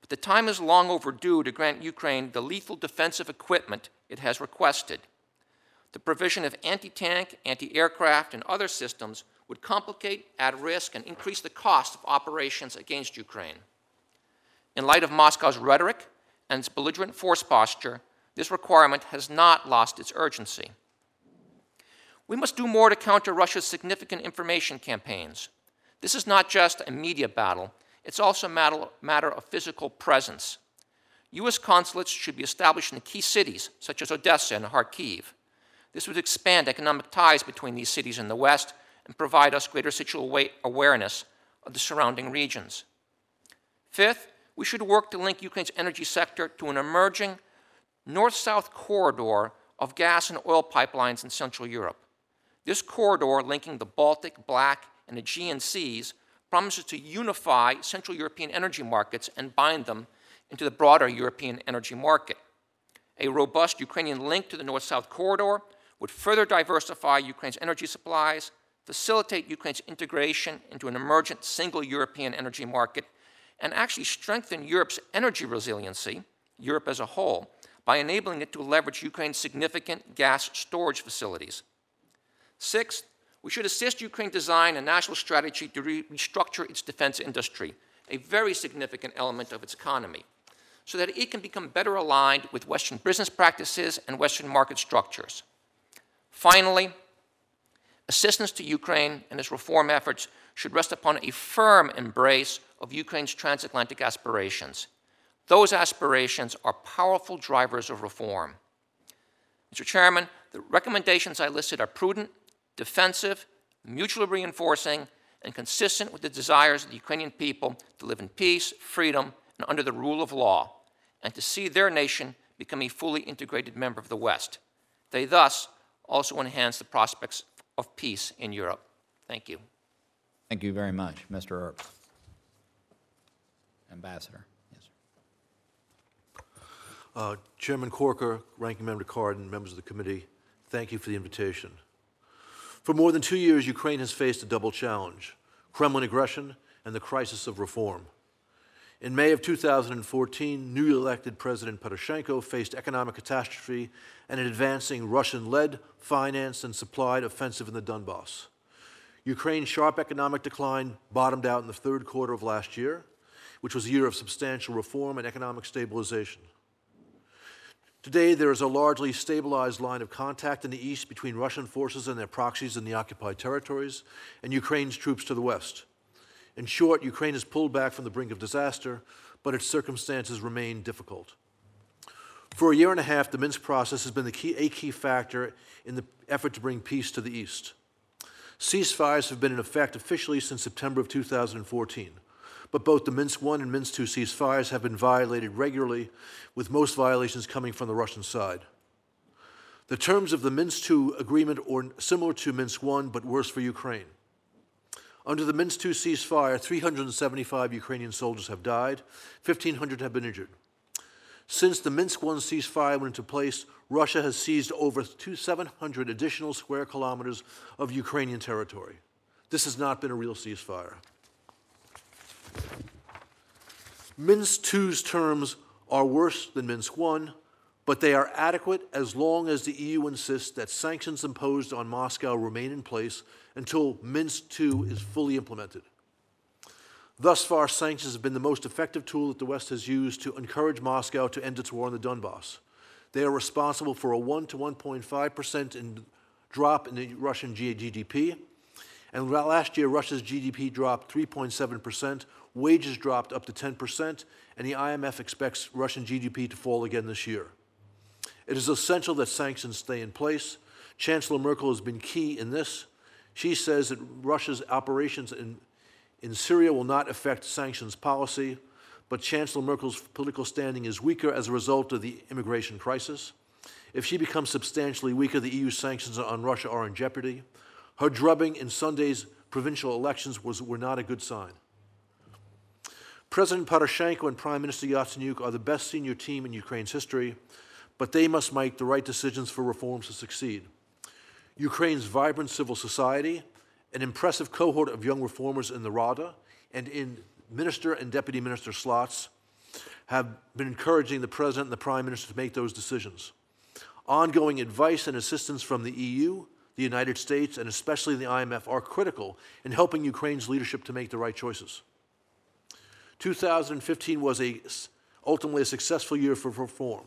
but the time is long overdue to grant Ukraine the lethal defensive equipment it has requested. The provision of anti-tank, anti-aircraft, and other systems would complicate, add risk, and increase the cost of operations against Ukraine. In light of Moscow's rhetoric and its belligerent force posture, this requirement has not lost its urgency. We must do more to counter Russia's significant information campaigns. This is not just a media battle, it's also a matter of physical presence. U.S. consulates should be established in key cities, such as Odessa and Kharkiv. This would expand economic ties between these cities and the West and provide us greater situational awareness of the surrounding regions. Fifth, we should work to link Ukraine's energy sector to an emerging north-south corridor of gas and oil pipelines in Central Europe. This corridor linking the Baltic, Black, and Aegean seas promises to unify Central European energy markets and bind them into the broader European energy market. A robust Ukrainian link to the north-south corridor would further diversify Ukraine's energy supplies, facilitate Ukraine's integration into an emergent single European energy market, and actually strengthen Europe's energy resiliency, Europe as a whole, by enabling it to leverage Ukraine's significant gas storage facilities. Sixth, we should assist Ukraine design a national strategy to restructure its defense industry, a very significant element of its economy, so that it can become better aligned with Western business practices and Western market structures. Finally, assistance to Ukraine and its reform efforts should rest upon a firm embrace of Ukraine's transatlantic aspirations. Those aspirations are powerful drivers of reform. Mr. Chairman, the recommendations I listed are prudent, defensive, mutually reinforcing, and consistent with the desires of the Ukrainian people to live in peace, freedom, and under the rule of law, and to see their nation become a fully integrated member of the West. They thus also enhance the prospects of peace in Europe. Thank you. Thank you very much, Mr. Herbst. Ambassador. Yes, sir. Chairman Corker, Ranking Member Cardin, members of the committee, thank you for the invitation. For more than 2 years, Ukraine has faced a double challenge, Kremlin aggression and the crisis of reform. In May of 2014, newly elected President Poroshenko faced economic catastrophe and an advancing Russian-led, financed, and supplied offensive in the Donbass. Ukraine's sharp economic decline bottomed out in the third quarter of last year, which was a year of substantial reform and economic stabilization. Today, there is a largely stabilized line of contact in the east between Russian forces and their proxies in the occupied territories and Ukraine's troops to the west. In short, Ukraine has pulled back from the brink of disaster, but its circumstances remain difficult. For a year and a half, the Minsk process has been a key factor in the effort to bring peace to the East. Ceasefires have been in effect officially since September of 2014, but both the Minsk I and Minsk II ceasefires have been violated regularly, with most violations coming from the Russian side. The terms of the Minsk II agreement are similar to Minsk I, but worse for Ukraine. Under the Minsk II ceasefire, 375 Ukrainian soldiers have died, 1,500 have been injured. Since the Minsk I ceasefire went into place, Russia has seized over 700 additional square kilometers of Ukrainian territory. This has not been a real ceasefire. Minsk II's terms are worse than Minsk I, but they are adequate as long as the EU insists that sanctions imposed on Moscow remain in place until Minsk II is fully implemented. Thus far, sanctions have been the most effective tool that the West has used to encourage Moscow to end its war in the Donbass. They are responsible for a 1 to 1.5% drop in the Russian GDP, and last year Russia's GDP dropped 3.7%, wages dropped up to 10%, and the IMF expects Russian GDP to fall again this year. It is essential that sanctions stay in place. Chancellor Merkel has been key in this. She says that Russia's operations in Syria will not affect sanctions policy, but Chancellor Merkel's political standing is weaker as a result of the immigration crisis. If she becomes substantially weaker, the EU sanctions on Russia are in jeopardy. Her drubbing in Sunday's provincial elections were not a good sign. President Poroshenko and Prime Minister Yatsenyuk are the best senior team in Ukraine's history, but they must make the right decisions for reforms to succeed. Ukraine's vibrant civil society, an impressive cohort of young reformers in the Rada, and in minister and deputy minister slots have been encouraging the president and the prime minister to make those decisions. Ongoing advice and assistance from the EU, the United States, and especially the IMF are critical in helping Ukraine's leadership to make the right choices. 2015 was ultimately a successful year for reform.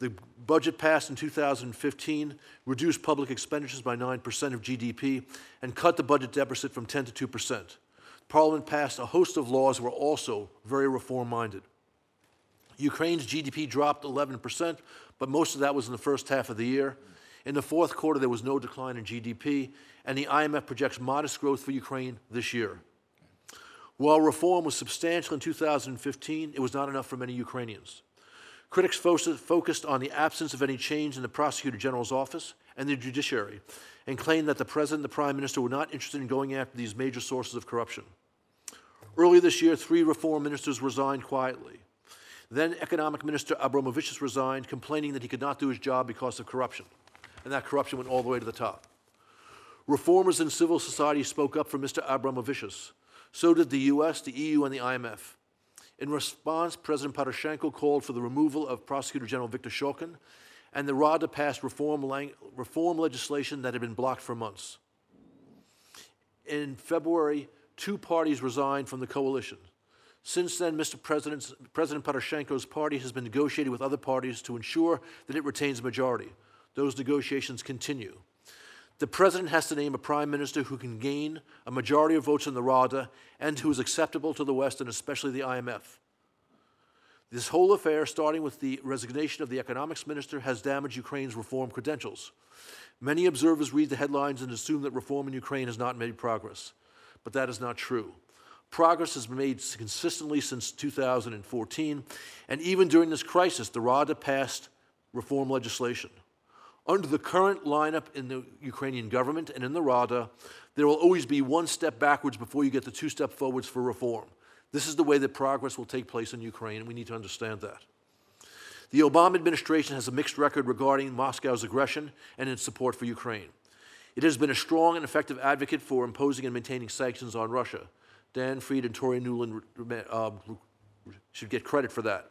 The budget passed in 2015 reduced public expenditures by 9% of GDP and cut the budget deficit from 10 to 2%. Parliament passed a host of laws that were also very reform-minded. Ukraine's GDP dropped 11%, but most of that was in the first half of the year. In the fourth quarter, there was no decline in GDP, and the IMF projects modest growth for Ukraine this year. While reform was substantial in 2015, it was not enough for many Ukrainians. Critics focused on the absence of any change in the Prosecutor General's office and the judiciary, and claimed that the President and the Prime Minister were not interested in going after these major sources of corruption. Earlier this year, 3 reform ministers resigned quietly. Then Economic Minister Abramovicius resigned, complaining that he could not do his job because of corruption, and that corruption went all the way to the top. Reformers in civil society spoke up for Mr. Abramovicius. So did the US, the EU, and the IMF. In response, President Poroshenko called for the removal of Prosecutor General Viktor Shokin, and the Rada passed reform legislation that had been blocked for months. In February, two parties resigned from the coalition. Since then, President Poroshenko's party has been negotiating with other parties to ensure that it retains a majority. Those negotiations continue. The president has to name a prime minister who can gain a majority of votes in the Rada and who is acceptable to the West and especially the IMF. This whole affair, starting with the resignation of the economics minister, has damaged Ukraine's reform credentials. Many observers read the headlines and assume that reform in Ukraine has not made progress, but that is not true. Progress has been made consistently since 2014, and even during this crisis, the Rada passed reform legislation. Under the current lineup in the Ukrainian government and in the Rada, there will always be one step backwards before you get the two step forwards for reform. This is the way that progress will take place in Ukraine, and we need to understand that. The Obama administration has a mixed record regarding Moscow's aggression and its support for Ukraine. It has been a strong and effective advocate for imposing and maintaining sanctions on Russia. Dan Fried and Victoria Nuland should get credit for that.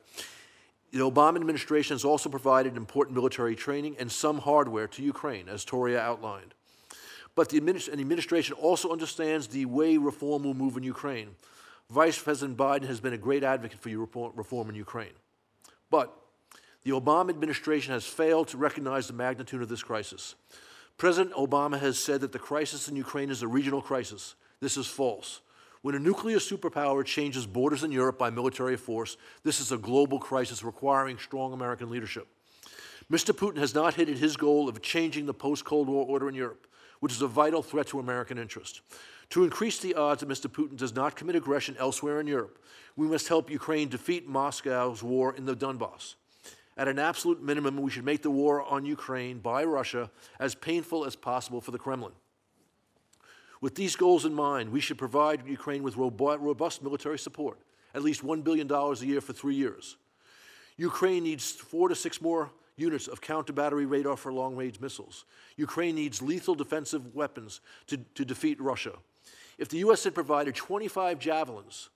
The Obama administration has also provided important military training and some hardware to Ukraine, as Toria outlined. But the administration also understands the way reform will move in Ukraine. Vice President Biden has been a great advocate for reform in Ukraine. But the Obama administration has failed to recognize the magnitude of this crisis. President Obama has said that the crisis in Ukraine is a regional crisis. This is false. When a nuclear superpower changes borders in Europe by military force, this is a global crisis requiring strong American leadership. Mr. Putin has not hit at his goal of changing the post-Cold War order in Europe, which is a vital threat to American interests. To increase the odds that Mr. Putin does not commit aggression elsewhere in Europe, we must help Ukraine defeat Moscow's war in the Donbass. At an absolute minimum, we should make the war on Ukraine by Russia as painful as possible for the Kremlin. With these goals in mind, we should provide Ukraine with robust military support, at least $1 billion a year for 3 years. Ukraine needs 4 to 6 more units of counter-battery radar for long-range missiles. Ukraine needs lethal defensive weapons to defeat Russia. If the U.S. had provided 25 Javelins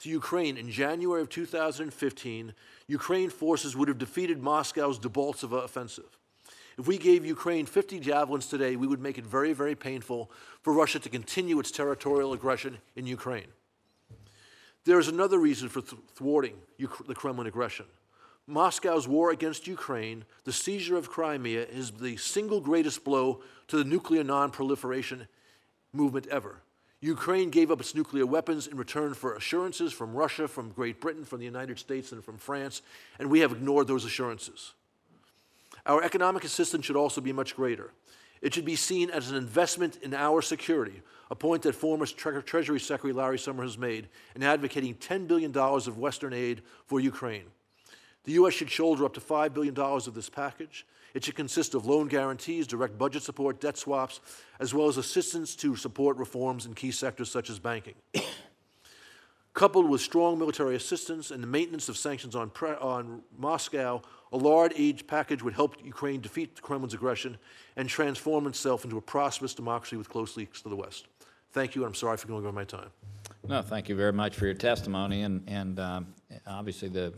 to Ukraine in January of 2015, Ukraine forces would have defeated Moscow's Debaltseve offensive. If we gave Ukraine 50 Javelins today, we would make it very, very painful for Russia to continue its territorial aggression in Ukraine. There is another reason for thwarting the Kremlin aggression. Moscow's war against Ukraine, the seizure of Crimea, is the single greatest blow to the nuclear non-proliferation movement ever. Ukraine gave up its nuclear weapons in return for assurances from Russia, from Great Britain, from the United States, and from France, and we have ignored those assurances. Our economic assistance should also be much greater. It should be seen as an investment in our security, a point that former Treasury Secretary Larry Summer has made in advocating $10 billion of Western aid for Ukraine. The U.S. should shoulder up to $5 billion of this package. It should consist of loan guarantees, direct budget support, debt swaps, as well as assistance to support reforms in key sectors such as banking. Coupled with strong military assistance and the maintenance of sanctions on Moscow, a large aid package would help Ukraine defeat the Kremlin's aggression and transform itself into a prosperous democracy with close links to the West. Thank you, and I'm sorry for going over my time. No, thank you very much for your testimony. And obviously the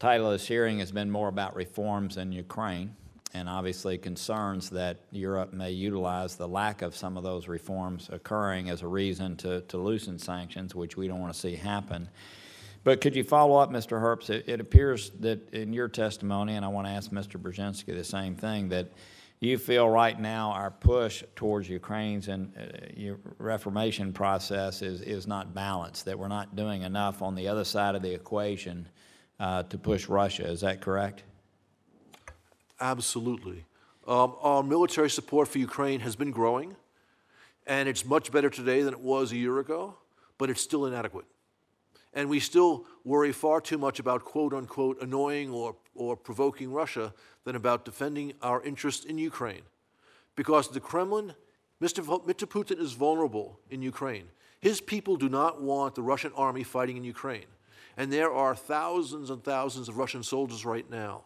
title of this hearing has been more about reforms in Ukraine, and obviously concerns that Europe may utilize the lack of some of those reforms occurring as a reason to loosen sanctions, which we don't want to see happen. But could you follow up, Mr. Herbst? It appears that in your testimony, and I want to ask Mr. Brzezinski the same thing, that you feel right now our push towards Ukraine's reformation process is not balanced, that we're not doing enough on the other side of the equation to push Russia. Is that correct? Absolutely. Our military support for Ukraine has been growing, and it's much better today than it was a year ago, but it's still inadequate. And we still worry far too much about quote-unquote annoying or provoking Russia than about defending our interests in Ukraine. Because the Kremlin, Mr. Putin is vulnerable in Ukraine. His people do not want the Russian army fighting in Ukraine. And there are thousands and thousands of Russian soldiers right now.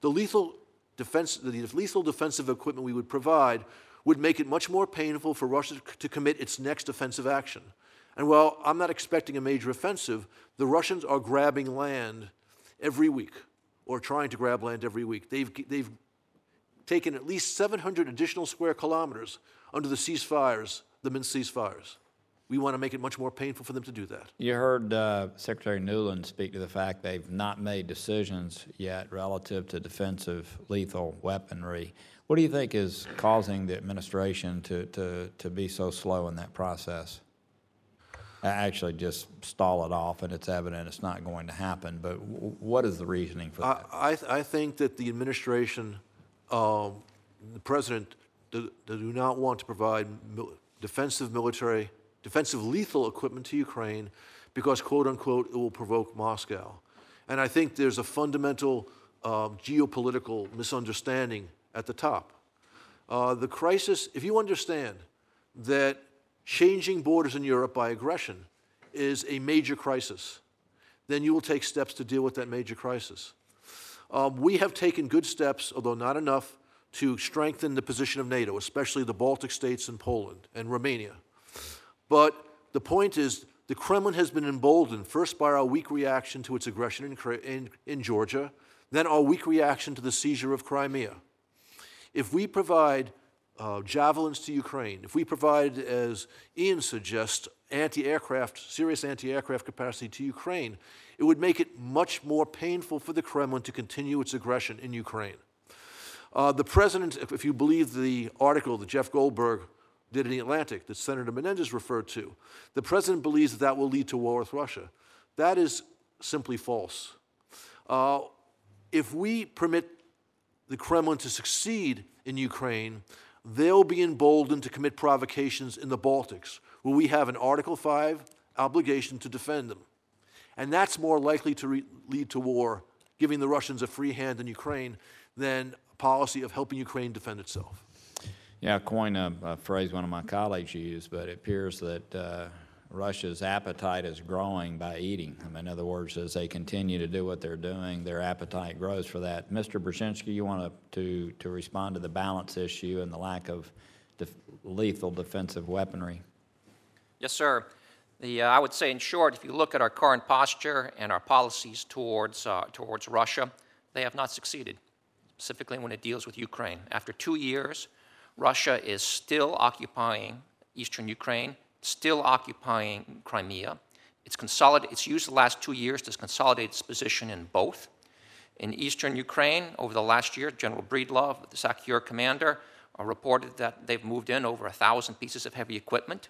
The lethal defensive equipment we would provide would make it much more painful for Russia to commit its next offensive action. And while I'm not expecting a major offensive, the Russians are grabbing land every week, or trying to grab land every week. They've taken at least 700 additional square kilometers under the ceasefires, the Minsk ceasefires. We want to make it much more painful for them to do that. You heard Secretary Nuland speak to the fact they've not made decisions yet relative to defensive lethal weaponry. What do you think is causing the administration to be so slow in that process? Actually just stall it off, and it's evident it's not going to happen. But what is the reasoning for that? I think that the administration, the president, do not want to provide defensive lethal equipment to Ukraine because, quote unquote, it will provoke Moscow. And I think there's a fundamental geopolitical misunderstanding at the top. The crisis, if you understand that changing borders in Europe by aggression is a major crisis, then you will take steps to deal with that major crisis. We have taken good steps, although not enough, to strengthen the position of NATO, especially the Baltic states and Poland and Romania. But the point is, the Kremlin has been emboldened, first by our weak reaction to its aggression in Georgia, then our weak reaction to the seizure of Crimea. If we provide javelins to Ukraine, if we provide, as Ian suggests, anti-aircraft, serious anti-aircraft capacity to Ukraine, it would make it much more painful for the Kremlin to continue its aggression in Ukraine. The president, if you believe the article that Jeff Goldberg did in The Atlantic that Senator Menendez referred to, the president believes that that will lead to war with Russia. That is simply false. If we permit the Kremlin to succeed in Ukraine, they'll be emboldened to commit provocations in the Baltics, where we have an Article 5 obligation to defend them. And that's more likely to lead to war, giving the Russians a free hand in Ukraine, than a policy of helping Ukraine defend itself. Yeah, I coined a phrase one of my colleagues used, but it appears that Russia's appetite is growing by eating. I mean, in other words, as they continue to do what they're doing, their appetite grows for that. Mr. Brzezinski, you want to respond to the balance issue and the lack of lethal defensive weaponry? Yes, sir. I would say, in short, if you look at our current posture and our policies towards Russia, they have not succeeded, specifically when it deals with Ukraine. After 2 years, Russia is still occupying eastern Ukraine, still occupying Crimea. It's used the last 2 years to consolidate its position in both. In eastern Ukraine, over the last year, General Breedlove, the SACEUR commander, reported that they've moved in over 1,000 pieces of heavy equipment.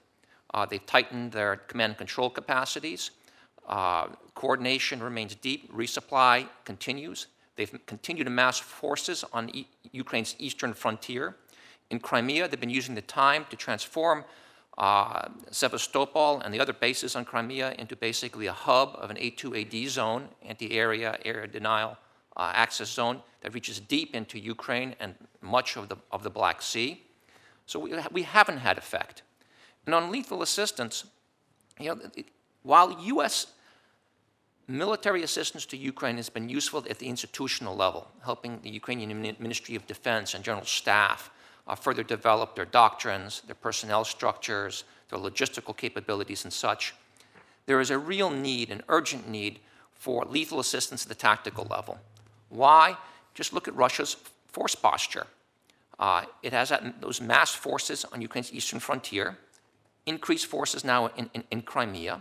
They've tightened their command and control capacities. Coordination remains deep. Resupply continues. They've continued to amass forces on Ukraine's eastern frontier. In Crimea, they've been using the time to transform Sevastopol and the other bases on Crimea into basically a hub of an A2AD zone, anti-area, area denial access zone that reaches deep into Ukraine and much of the Black Sea. So we haven't had effect. And on lethal assistance, while U.S. military assistance to Ukraine has been useful at the institutional level, helping the Ukrainian Ministry of Defense and General Staff further develop their doctrines, their personnel structures, their logistical capabilities and such, there is a real need, an urgent need, for lethal assistance at the tactical level. Why? Just look at Russia's force posture. It has those mass forces on Ukraine's eastern frontier, increased forces now in Crimea.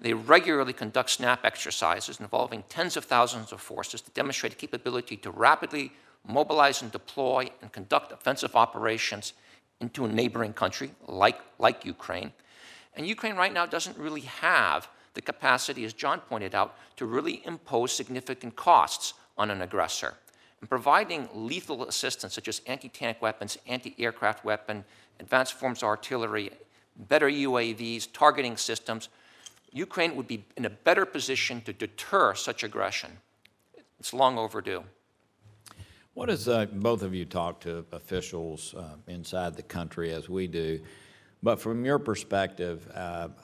They regularly conduct snap exercises involving tens of thousands of forces to demonstrate the capability to rapidly mobilize and deploy and conduct offensive operations into a neighboring country like Ukraine. And Ukraine right now doesn't really have the capacity, as John pointed out, to really impose significant costs on an aggressor. And providing lethal assistance, such as anti-tank weapons, anti-aircraft weapon, advanced forms of artillery, better UAVs, targeting systems, Ukraine would be in a better position to deter such aggression. It's long overdue. What is both of you talk to officials inside the country as we do, But from your perspective,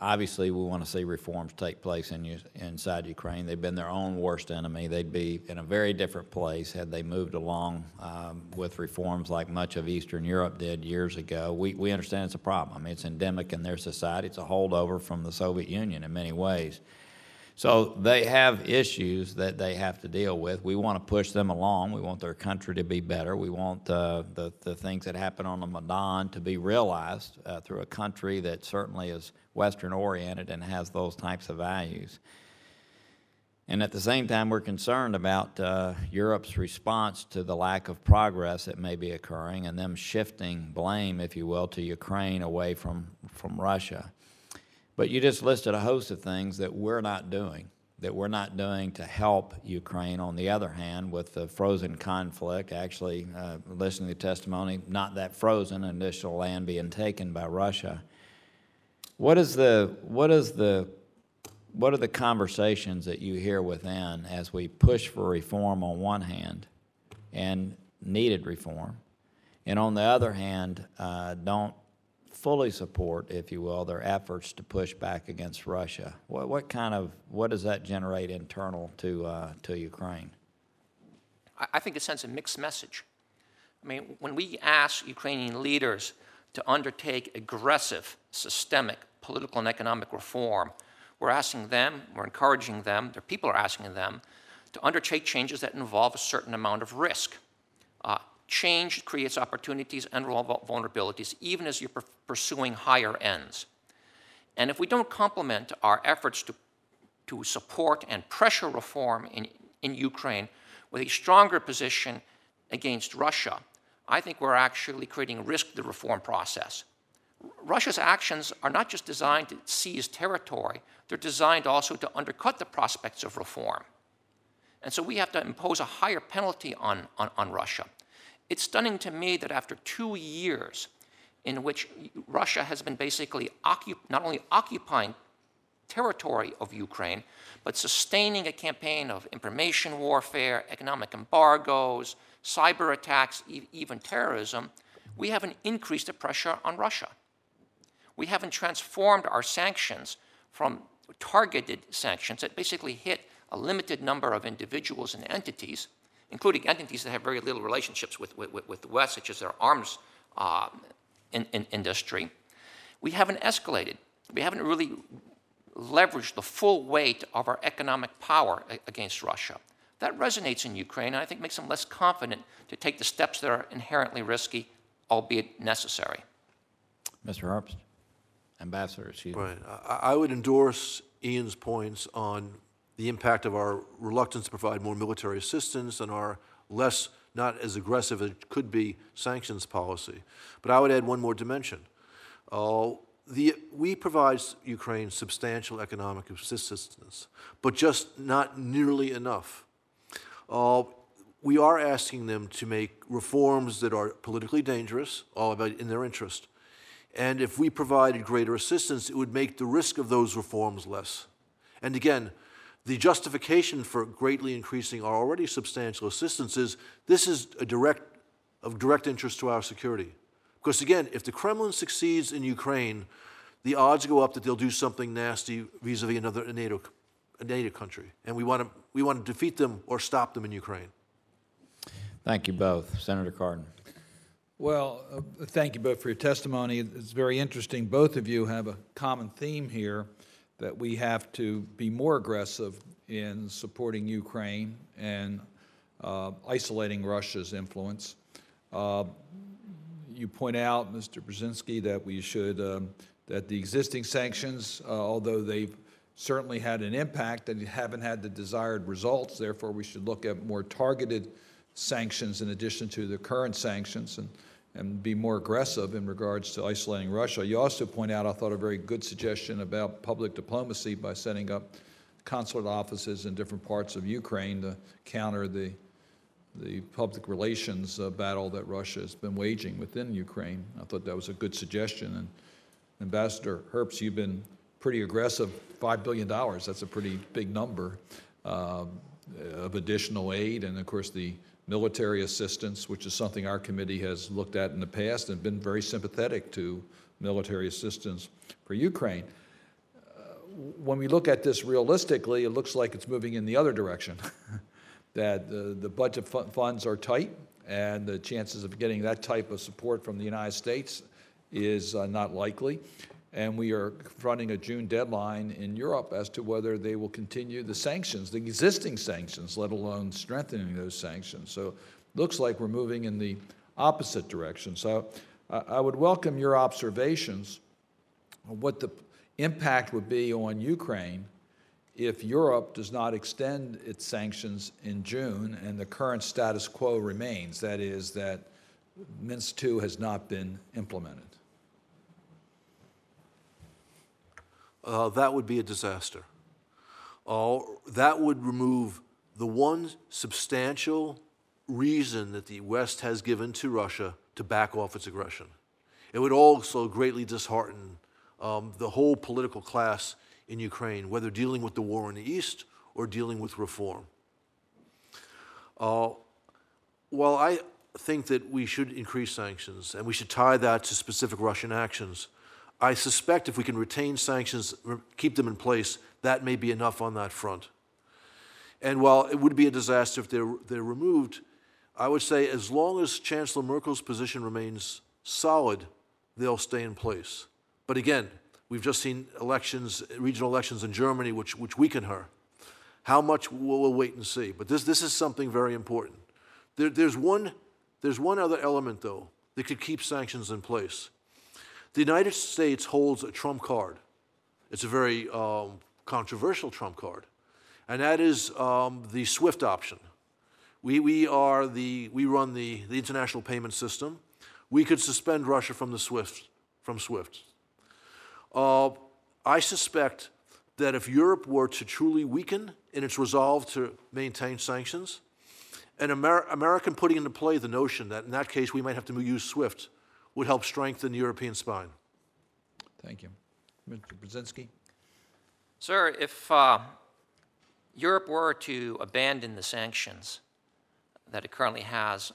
obviously we want to see reforms take place inside Ukraine. They've been their own worst enemy. They'd be in a very different place had they moved along with reforms like much of Eastern Europe did years ago. We understand it's a problem. I mean, it's endemic in their society. It's a holdover from the Soviet Union in many ways. So they have issues that they have to deal with. We want to push them along. We want their country to be better. We want the things that happen on the Maidan to be realized through a country that certainly is Western-oriented and has those types of values. And at the same time, we're concerned about Europe's response to the lack of progress that may be occurring and them shifting blame, if you will, to Ukraine away from Russia. But you just listed a host of things that we're not doing to help Ukraine. On the other hand, with the frozen conflict, actually listening to testimony, not that frozen, additional land being taken by Russia. What are the conversations that you hear within as we push for reform on one hand, and needed reform, and on the other hand, don't fully support, if you will, their efforts to push back against Russia? What does that generate internal to Ukraine? I think it sends a mixed message. I mean, when we ask Ukrainian leaders to undertake aggressive, systemic political and economic reform, we're asking them, we're encouraging them, their people are asking them to undertake changes that involve a certain amount of risk. Change creates opportunities and vulnerabilities, even as you're pursuing higher ends. And if we don't complement our efforts to support and pressure reform in Ukraine with a stronger position against Russia, I think we're actually creating risk to the reform process. Russia's actions are not just designed to seize territory, they're designed also to undercut the prospects of reform. And so we have to impose a higher penalty on Russia. It's stunning to me that after 2 years in which Russia has been basically not only occupying territory of Ukraine, but sustaining a campaign of information warfare, economic embargoes, cyber attacks, even terrorism, we haven't increased the pressure on Russia. We haven't transformed our sanctions from targeted sanctions that basically hit a limited number of individuals and entities, including entities that have very little relationships with the West, such as their arms industry. We haven't escalated. We haven't really leveraged the full weight of our economic power against Russia. That resonates in Ukraine, and I think makes them less confident to take the steps that are inherently risky, albeit necessary. Mr. Herbst, Ambassador, excuse me. Right. I would endorse Ian's points on the impact of our reluctance to provide more military assistance and our less, not as aggressive as it could be, sanctions policy. But I would add one more dimension. We provide Ukraine substantial economic assistance, but just not nearly enough. We are asking them to make reforms that are politically dangerous, all about in their interest. And if we provided greater assistance, it would make the risk of those reforms less. And again, the justification for greatly increasing our already substantial assistance is this is of direct interest to our security. Because again, if the Kremlin succeeds in Ukraine, the odds go up that they'll do something nasty vis-a-vis another NATO country. And we want to defeat them or stop them in Ukraine. Thank you both. Senator Cardin. Well, thank you both for your testimony. It's very interesting. Both of you have a common theme here, that we have to be more aggressive in supporting Ukraine and isolating Russia's influence. You point out, Mr. Brzezinski, that we should, that the existing sanctions, although they've certainly had an impact, that haven't had the desired results. Therefore, we should look at more targeted sanctions in addition to the current sanctions and be more aggressive in regards to isolating Russia. You also point out, I thought, a very good suggestion about public diplomacy by setting up consulate offices in different parts of Ukraine to counter the public relations battle that Russia has been waging within Ukraine. I thought that was a good suggestion. And Ambassador Herbst, you've been pretty aggressive, $5 billion. That's a pretty big number. of additional aid, and of course the military assistance, which is something our committee has looked at in the past and been very sympathetic to military assistance for Ukraine. When we look at this realistically, it looks like it's moving in the other direction, that the budget funds are tight, and the chances of getting that type of support from the United States is not likely. And we are confronting a June deadline in Europe as to whether they will continue the sanctions, the existing sanctions, let alone strengthening those sanctions. So it looks like we're moving in the opposite direction. So I would welcome your observations on what the impact would be on Ukraine if Europe does not extend its sanctions in June and the current status quo remains, that is, that Minsk II has not been implemented. That would be a disaster. That would remove the one substantial reason that the West has given to Russia to back off its aggression. It would also greatly dishearten the whole political class in Ukraine, whether dealing with the war in the East or dealing with reform. While I think that we should increase sanctions and we should tie that to specific Russian actions, I suspect if we can retain sanctions, keep them in place, that may be enough on that front. And while it would be a disaster if they're removed, I would say as long as Chancellor Merkel's position remains solid, they'll stay in place. But again, we've just seen elections, regional elections in Germany, which weaken her. How much, we'll wait and see. But this is something very important. There's one other element, though, that could keep sanctions in place. The United States holds a trump card. It's a very controversial trump card, and that is the SWIFT option. We run the international payment system. We could suspend Russia from the SWIFT. I suspect that if Europe were to truly weaken in its resolve to maintain sanctions, and American putting into play the notion that in that case we might have to use SWIFT would help strengthen the European spine. Thank you. Mr. Brzezinski? Sir, if Europe were to abandon the sanctions that it currently has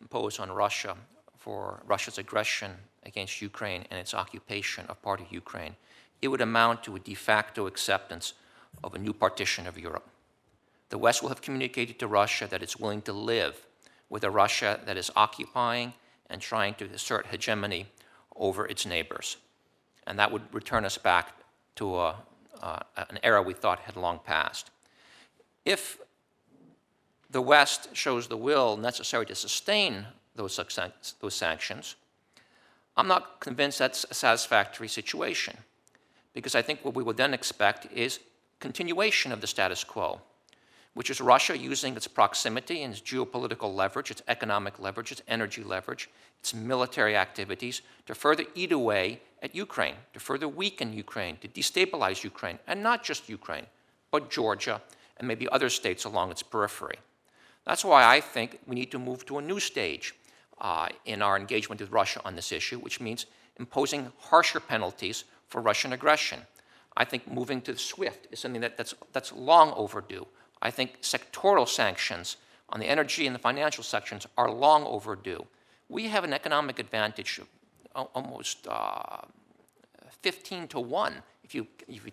imposed on Russia for Russia's aggression against Ukraine and its occupation of part of Ukraine, it would amount to a de facto acceptance of a new partition of Europe. The West will have communicated to Russia that it's willing to live with a Russia that is occupying and trying to assert hegemony over its neighbors. And that would return us back to an era we thought had long passed. If the West shows the will necessary to sustain those sanctions, I'm not convinced that's a satisfactory situation, because I think what we would then expect is continuation of the status quo, which is Russia using its proximity and its geopolitical leverage, its economic leverage, its energy leverage, its military activities to further eat away at Ukraine, to further weaken Ukraine, to destabilize Ukraine, and not just Ukraine, but Georgia and maybe other states along its periphery. That's why I think we need to move to a new stage in our engagement with Russia on this issue, which means imposing harsher penalties for Russian aggression. I think moving to SWIFT is something that's long overdue. I think sectoral sanctions on the energy and the financial sections are long overdue. We have an economic advantage of almost 15 to 1 if you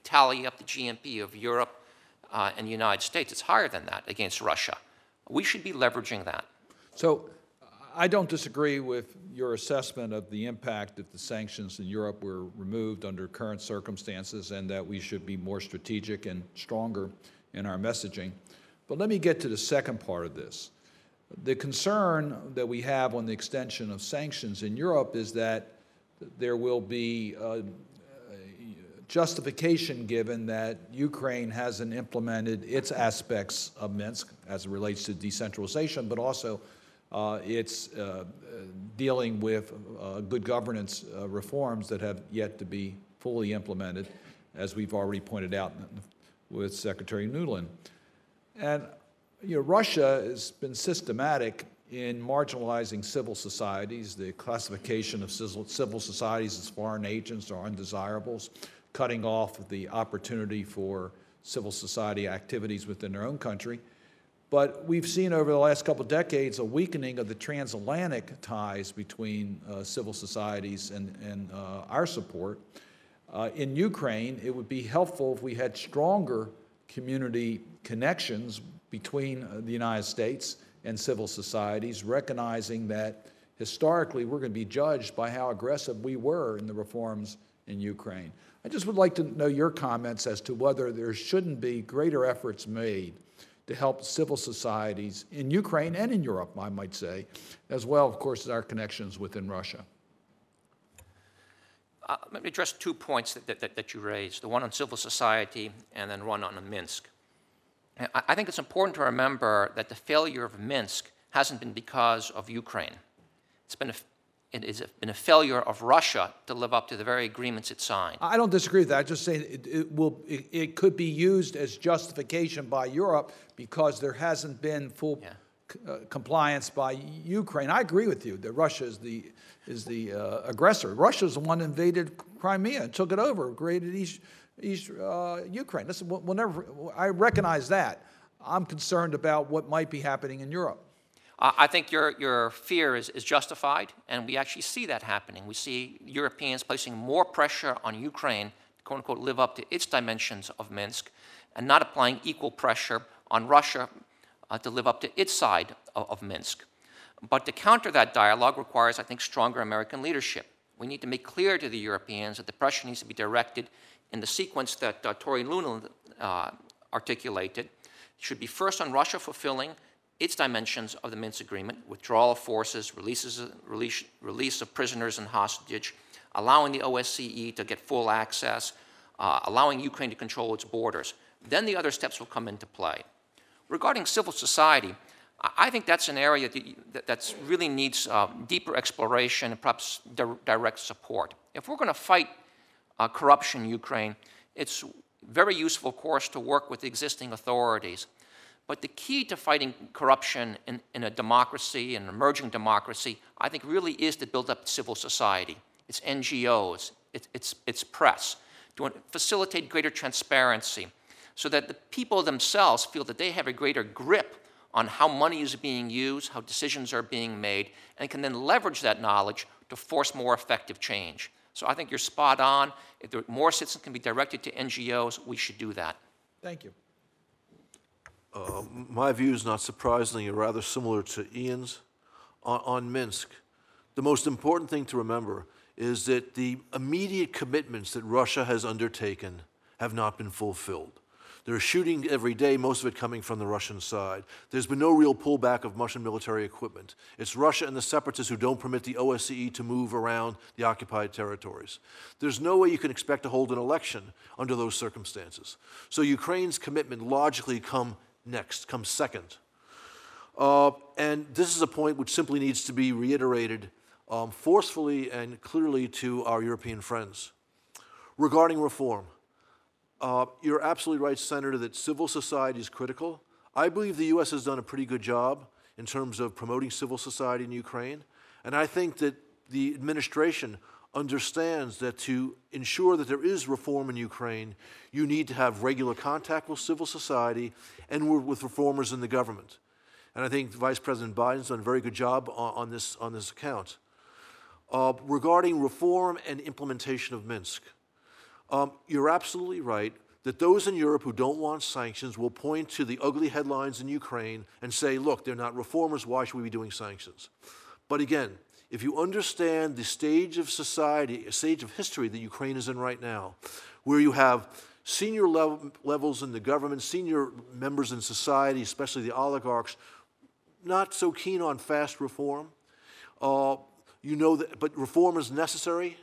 tally up the GNP of Europe and the United States. It's higher than that against Russia. We should be leveraging that. So I don't disagree with your assessment of the impact if the sanctions in Europe were removed under current circumstances, and that we should be more strategic and stronger in our messaging. But let me get to the second part of this. The concern that we have on the extension of sanctions in Europe is that there will be justification given that Ukraine hasn't implemented its aspects of Minsk as it relates to decentralization, but also its dealing with good governance reforms that have yet to be fully implemented, as we've already pointed out with Secretary Nuland. And Russia has been systematic in marginalizing civil societies, the classification of civil societies as foreign agents or undesirables, cutting off the opportunity for civil society activities within their own country. But we've seen over the last couple decades a weakening of the transatlantic ties between civil societies and our support. In Ukraine, it would be helpful if we had stronger community connections between the United States and civil societies, recognizing that historically we're going to be judged by how aggressive we were in the reforms in Ukraine. I just would like to know your comments as to whether there shouldn't be greater efforts made to help civil societies in Ukraine and in Europe, I might say, as well, of course, as our connections within Russia. Let me address 2 points that you raised, the one on civil society and then one on Minsk. I think it's important to remember that the failure of Minsk hasn't been because of Ukraine. It has been a failure of Russia to live up to the very agreements it signed. I don't disagree with that. I just say it could be used as justification by Europe because there hasn't been full compliance by Ukraine. I agree with you that Russia is the aggressor. Russia's the one that invaded Crimea and took it over, created East Ukraine. Listen, we'll never. I recognize that. I'm concerned about what might be happening in Europe. I think your fear is justified, and we actually see that happening. We see Europeans placing more pressure on Ukraine to, quote unquote, live up to its dimensions of Minsk, and not applying equal pressure on Russia to live up to its side of Minsk. But to counter that dialogue requires, I think, stronger American leadership. We need to make clear to the Europeans that the pressure needs to be directed in the sequence that Victoria Nuland articulated. It should be first on Russia fulfilling its dimensions of the Minsk Agreement, withdrawal of forces, release of prisoners and hostage, allowing the OSCE to get full access, allowing Ukraine to control its borders. Then the other steps will come into play. Regarding civil society, I think that's an area that really needs deeper exploration and perhaps direct support. If we're going to fight corruption in Ukraine, it's very useful, of course, to work with existing authorities. But the key to fighting corruption in a democracy, in an emerging democracy, I think really is to build up civil society, its NGOs, its press, to facilitate greater transparency so that the people themselves feel that they have a greater grip on how money is being used, how decisions are being made, and can then leverage that knowledge to force more effective change. So I think you're spot on. If there more assistance can be directed to NGOs, we should do that. Thank you. My views, not surprisingly, are rather similar to Ian's on Minsk. The most important thing to remember is that the immediate commitments that Russia has undertaken have not been fulfilled. There are shooting every day, most of it coming from the Russian side. There's been no real pullback of Russian military equipment. It's Russia and the separatists who don't permit the OSCE to move around the occupied territories. There's no way you can expect to hold an election under those circumstances. So Ukraine's commitment logically comes second. And this is a point which simply needs to be reiterated forcefully and clearly to our European friends. Regarding reform, you're absolutely right, Senator, that civil society is critical. I believe the U.S. has done a pretty good job in terms of promoting civil society in Ukraine. And I think that the administration understands that to ensure that there is reform in Ukraine, you need to have regular contact with civil society and with reformers in the government. And I think Vice President Biden's done a very good job on this account. Regarding reform and implementation of Minsk, you're absolutely right that those in Europe who don't want sanctions will point to the ugly headlines in Ukraine and say, look, they're not reformers, why should we be doing sanctions? But again, if you understand the stage of society, stage of history that Ukraine is in right now, where you have senior levels in the government, senior members in society, especially the oligarchs, not so keen on fast reform, but reform is necessary,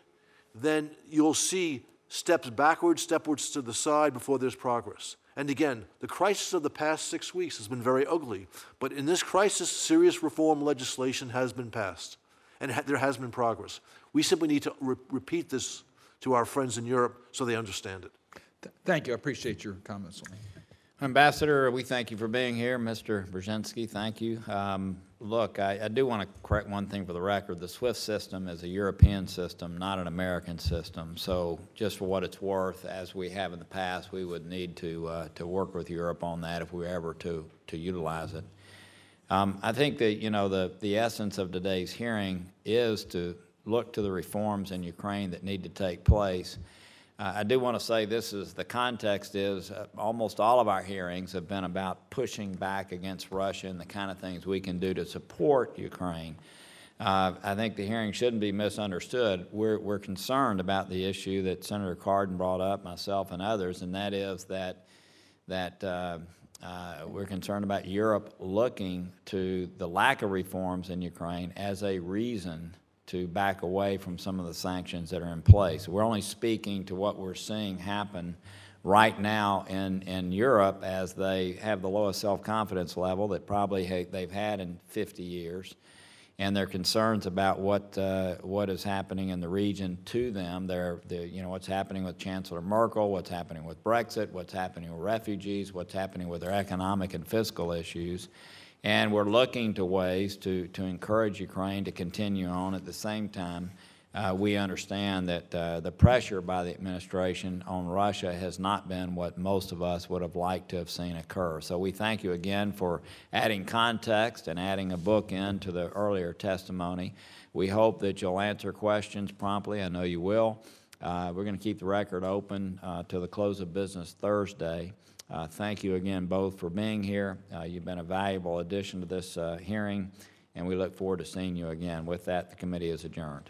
then you'll see steps backwards, stepwards to the side before there's progress. And again, the crisis of the past 6 weeks has been very ugly, but in this crisis, serious reform legislation has been passed. And there has been progress. We simply need to repeat this to our friends in Europe so they understand it. Thank you. I appreciate your comments. Ambassador, we thank you for being here. Mr. Brzezinski, thank you. Look, I do want to correct one thing for the record. The SWIFT system is a European system, not an American system. So just for what it's worth, as we have in the past, we would need to work with Europe on that if we were ever to utilize it. I think that, you know, the essence of today's hearing is to look to the reforms in Ukraine that need to take place. I do want to say this is, the context is almost all of our hearings have been about pushing back against Russia and the kind of things we can do to support Ukraine. I think the hearing shouldn't be misunderstood. We're concerned about the issue that Senator Cardin brought up, myself and others, and that is that we're concerned about Europe looking to the lack of reforms in Ukraine as a reason to back away from some of the sanctions that are in place. We're only speaking to what we're seeing happen right now in Europe as they have the lowest self-confidence level that probably they've had in 50 years, and their concerns about what is happening in the region to them. You know, what's happening with Chancellor Merkel, what's happening with Brexit, what's happening with refugees, what's happening with their economic and fiscal issues. And we're looking to ways to encourage Ukraine to continue on. At the same time, we understand that the pressure by the administration on Russia has not been what most of us would have liked to have seen occur. So we thank you again for adding context and adding a bookend to the earlier testimony. We hope that you'll answer questions promptly. I know you will. We're going to keep the record open to the close of business Thursday. Thank you again both for being here. You've been a valuable addition to this hearing, and we look forward to seeing you again. With that, the committee is adjourned.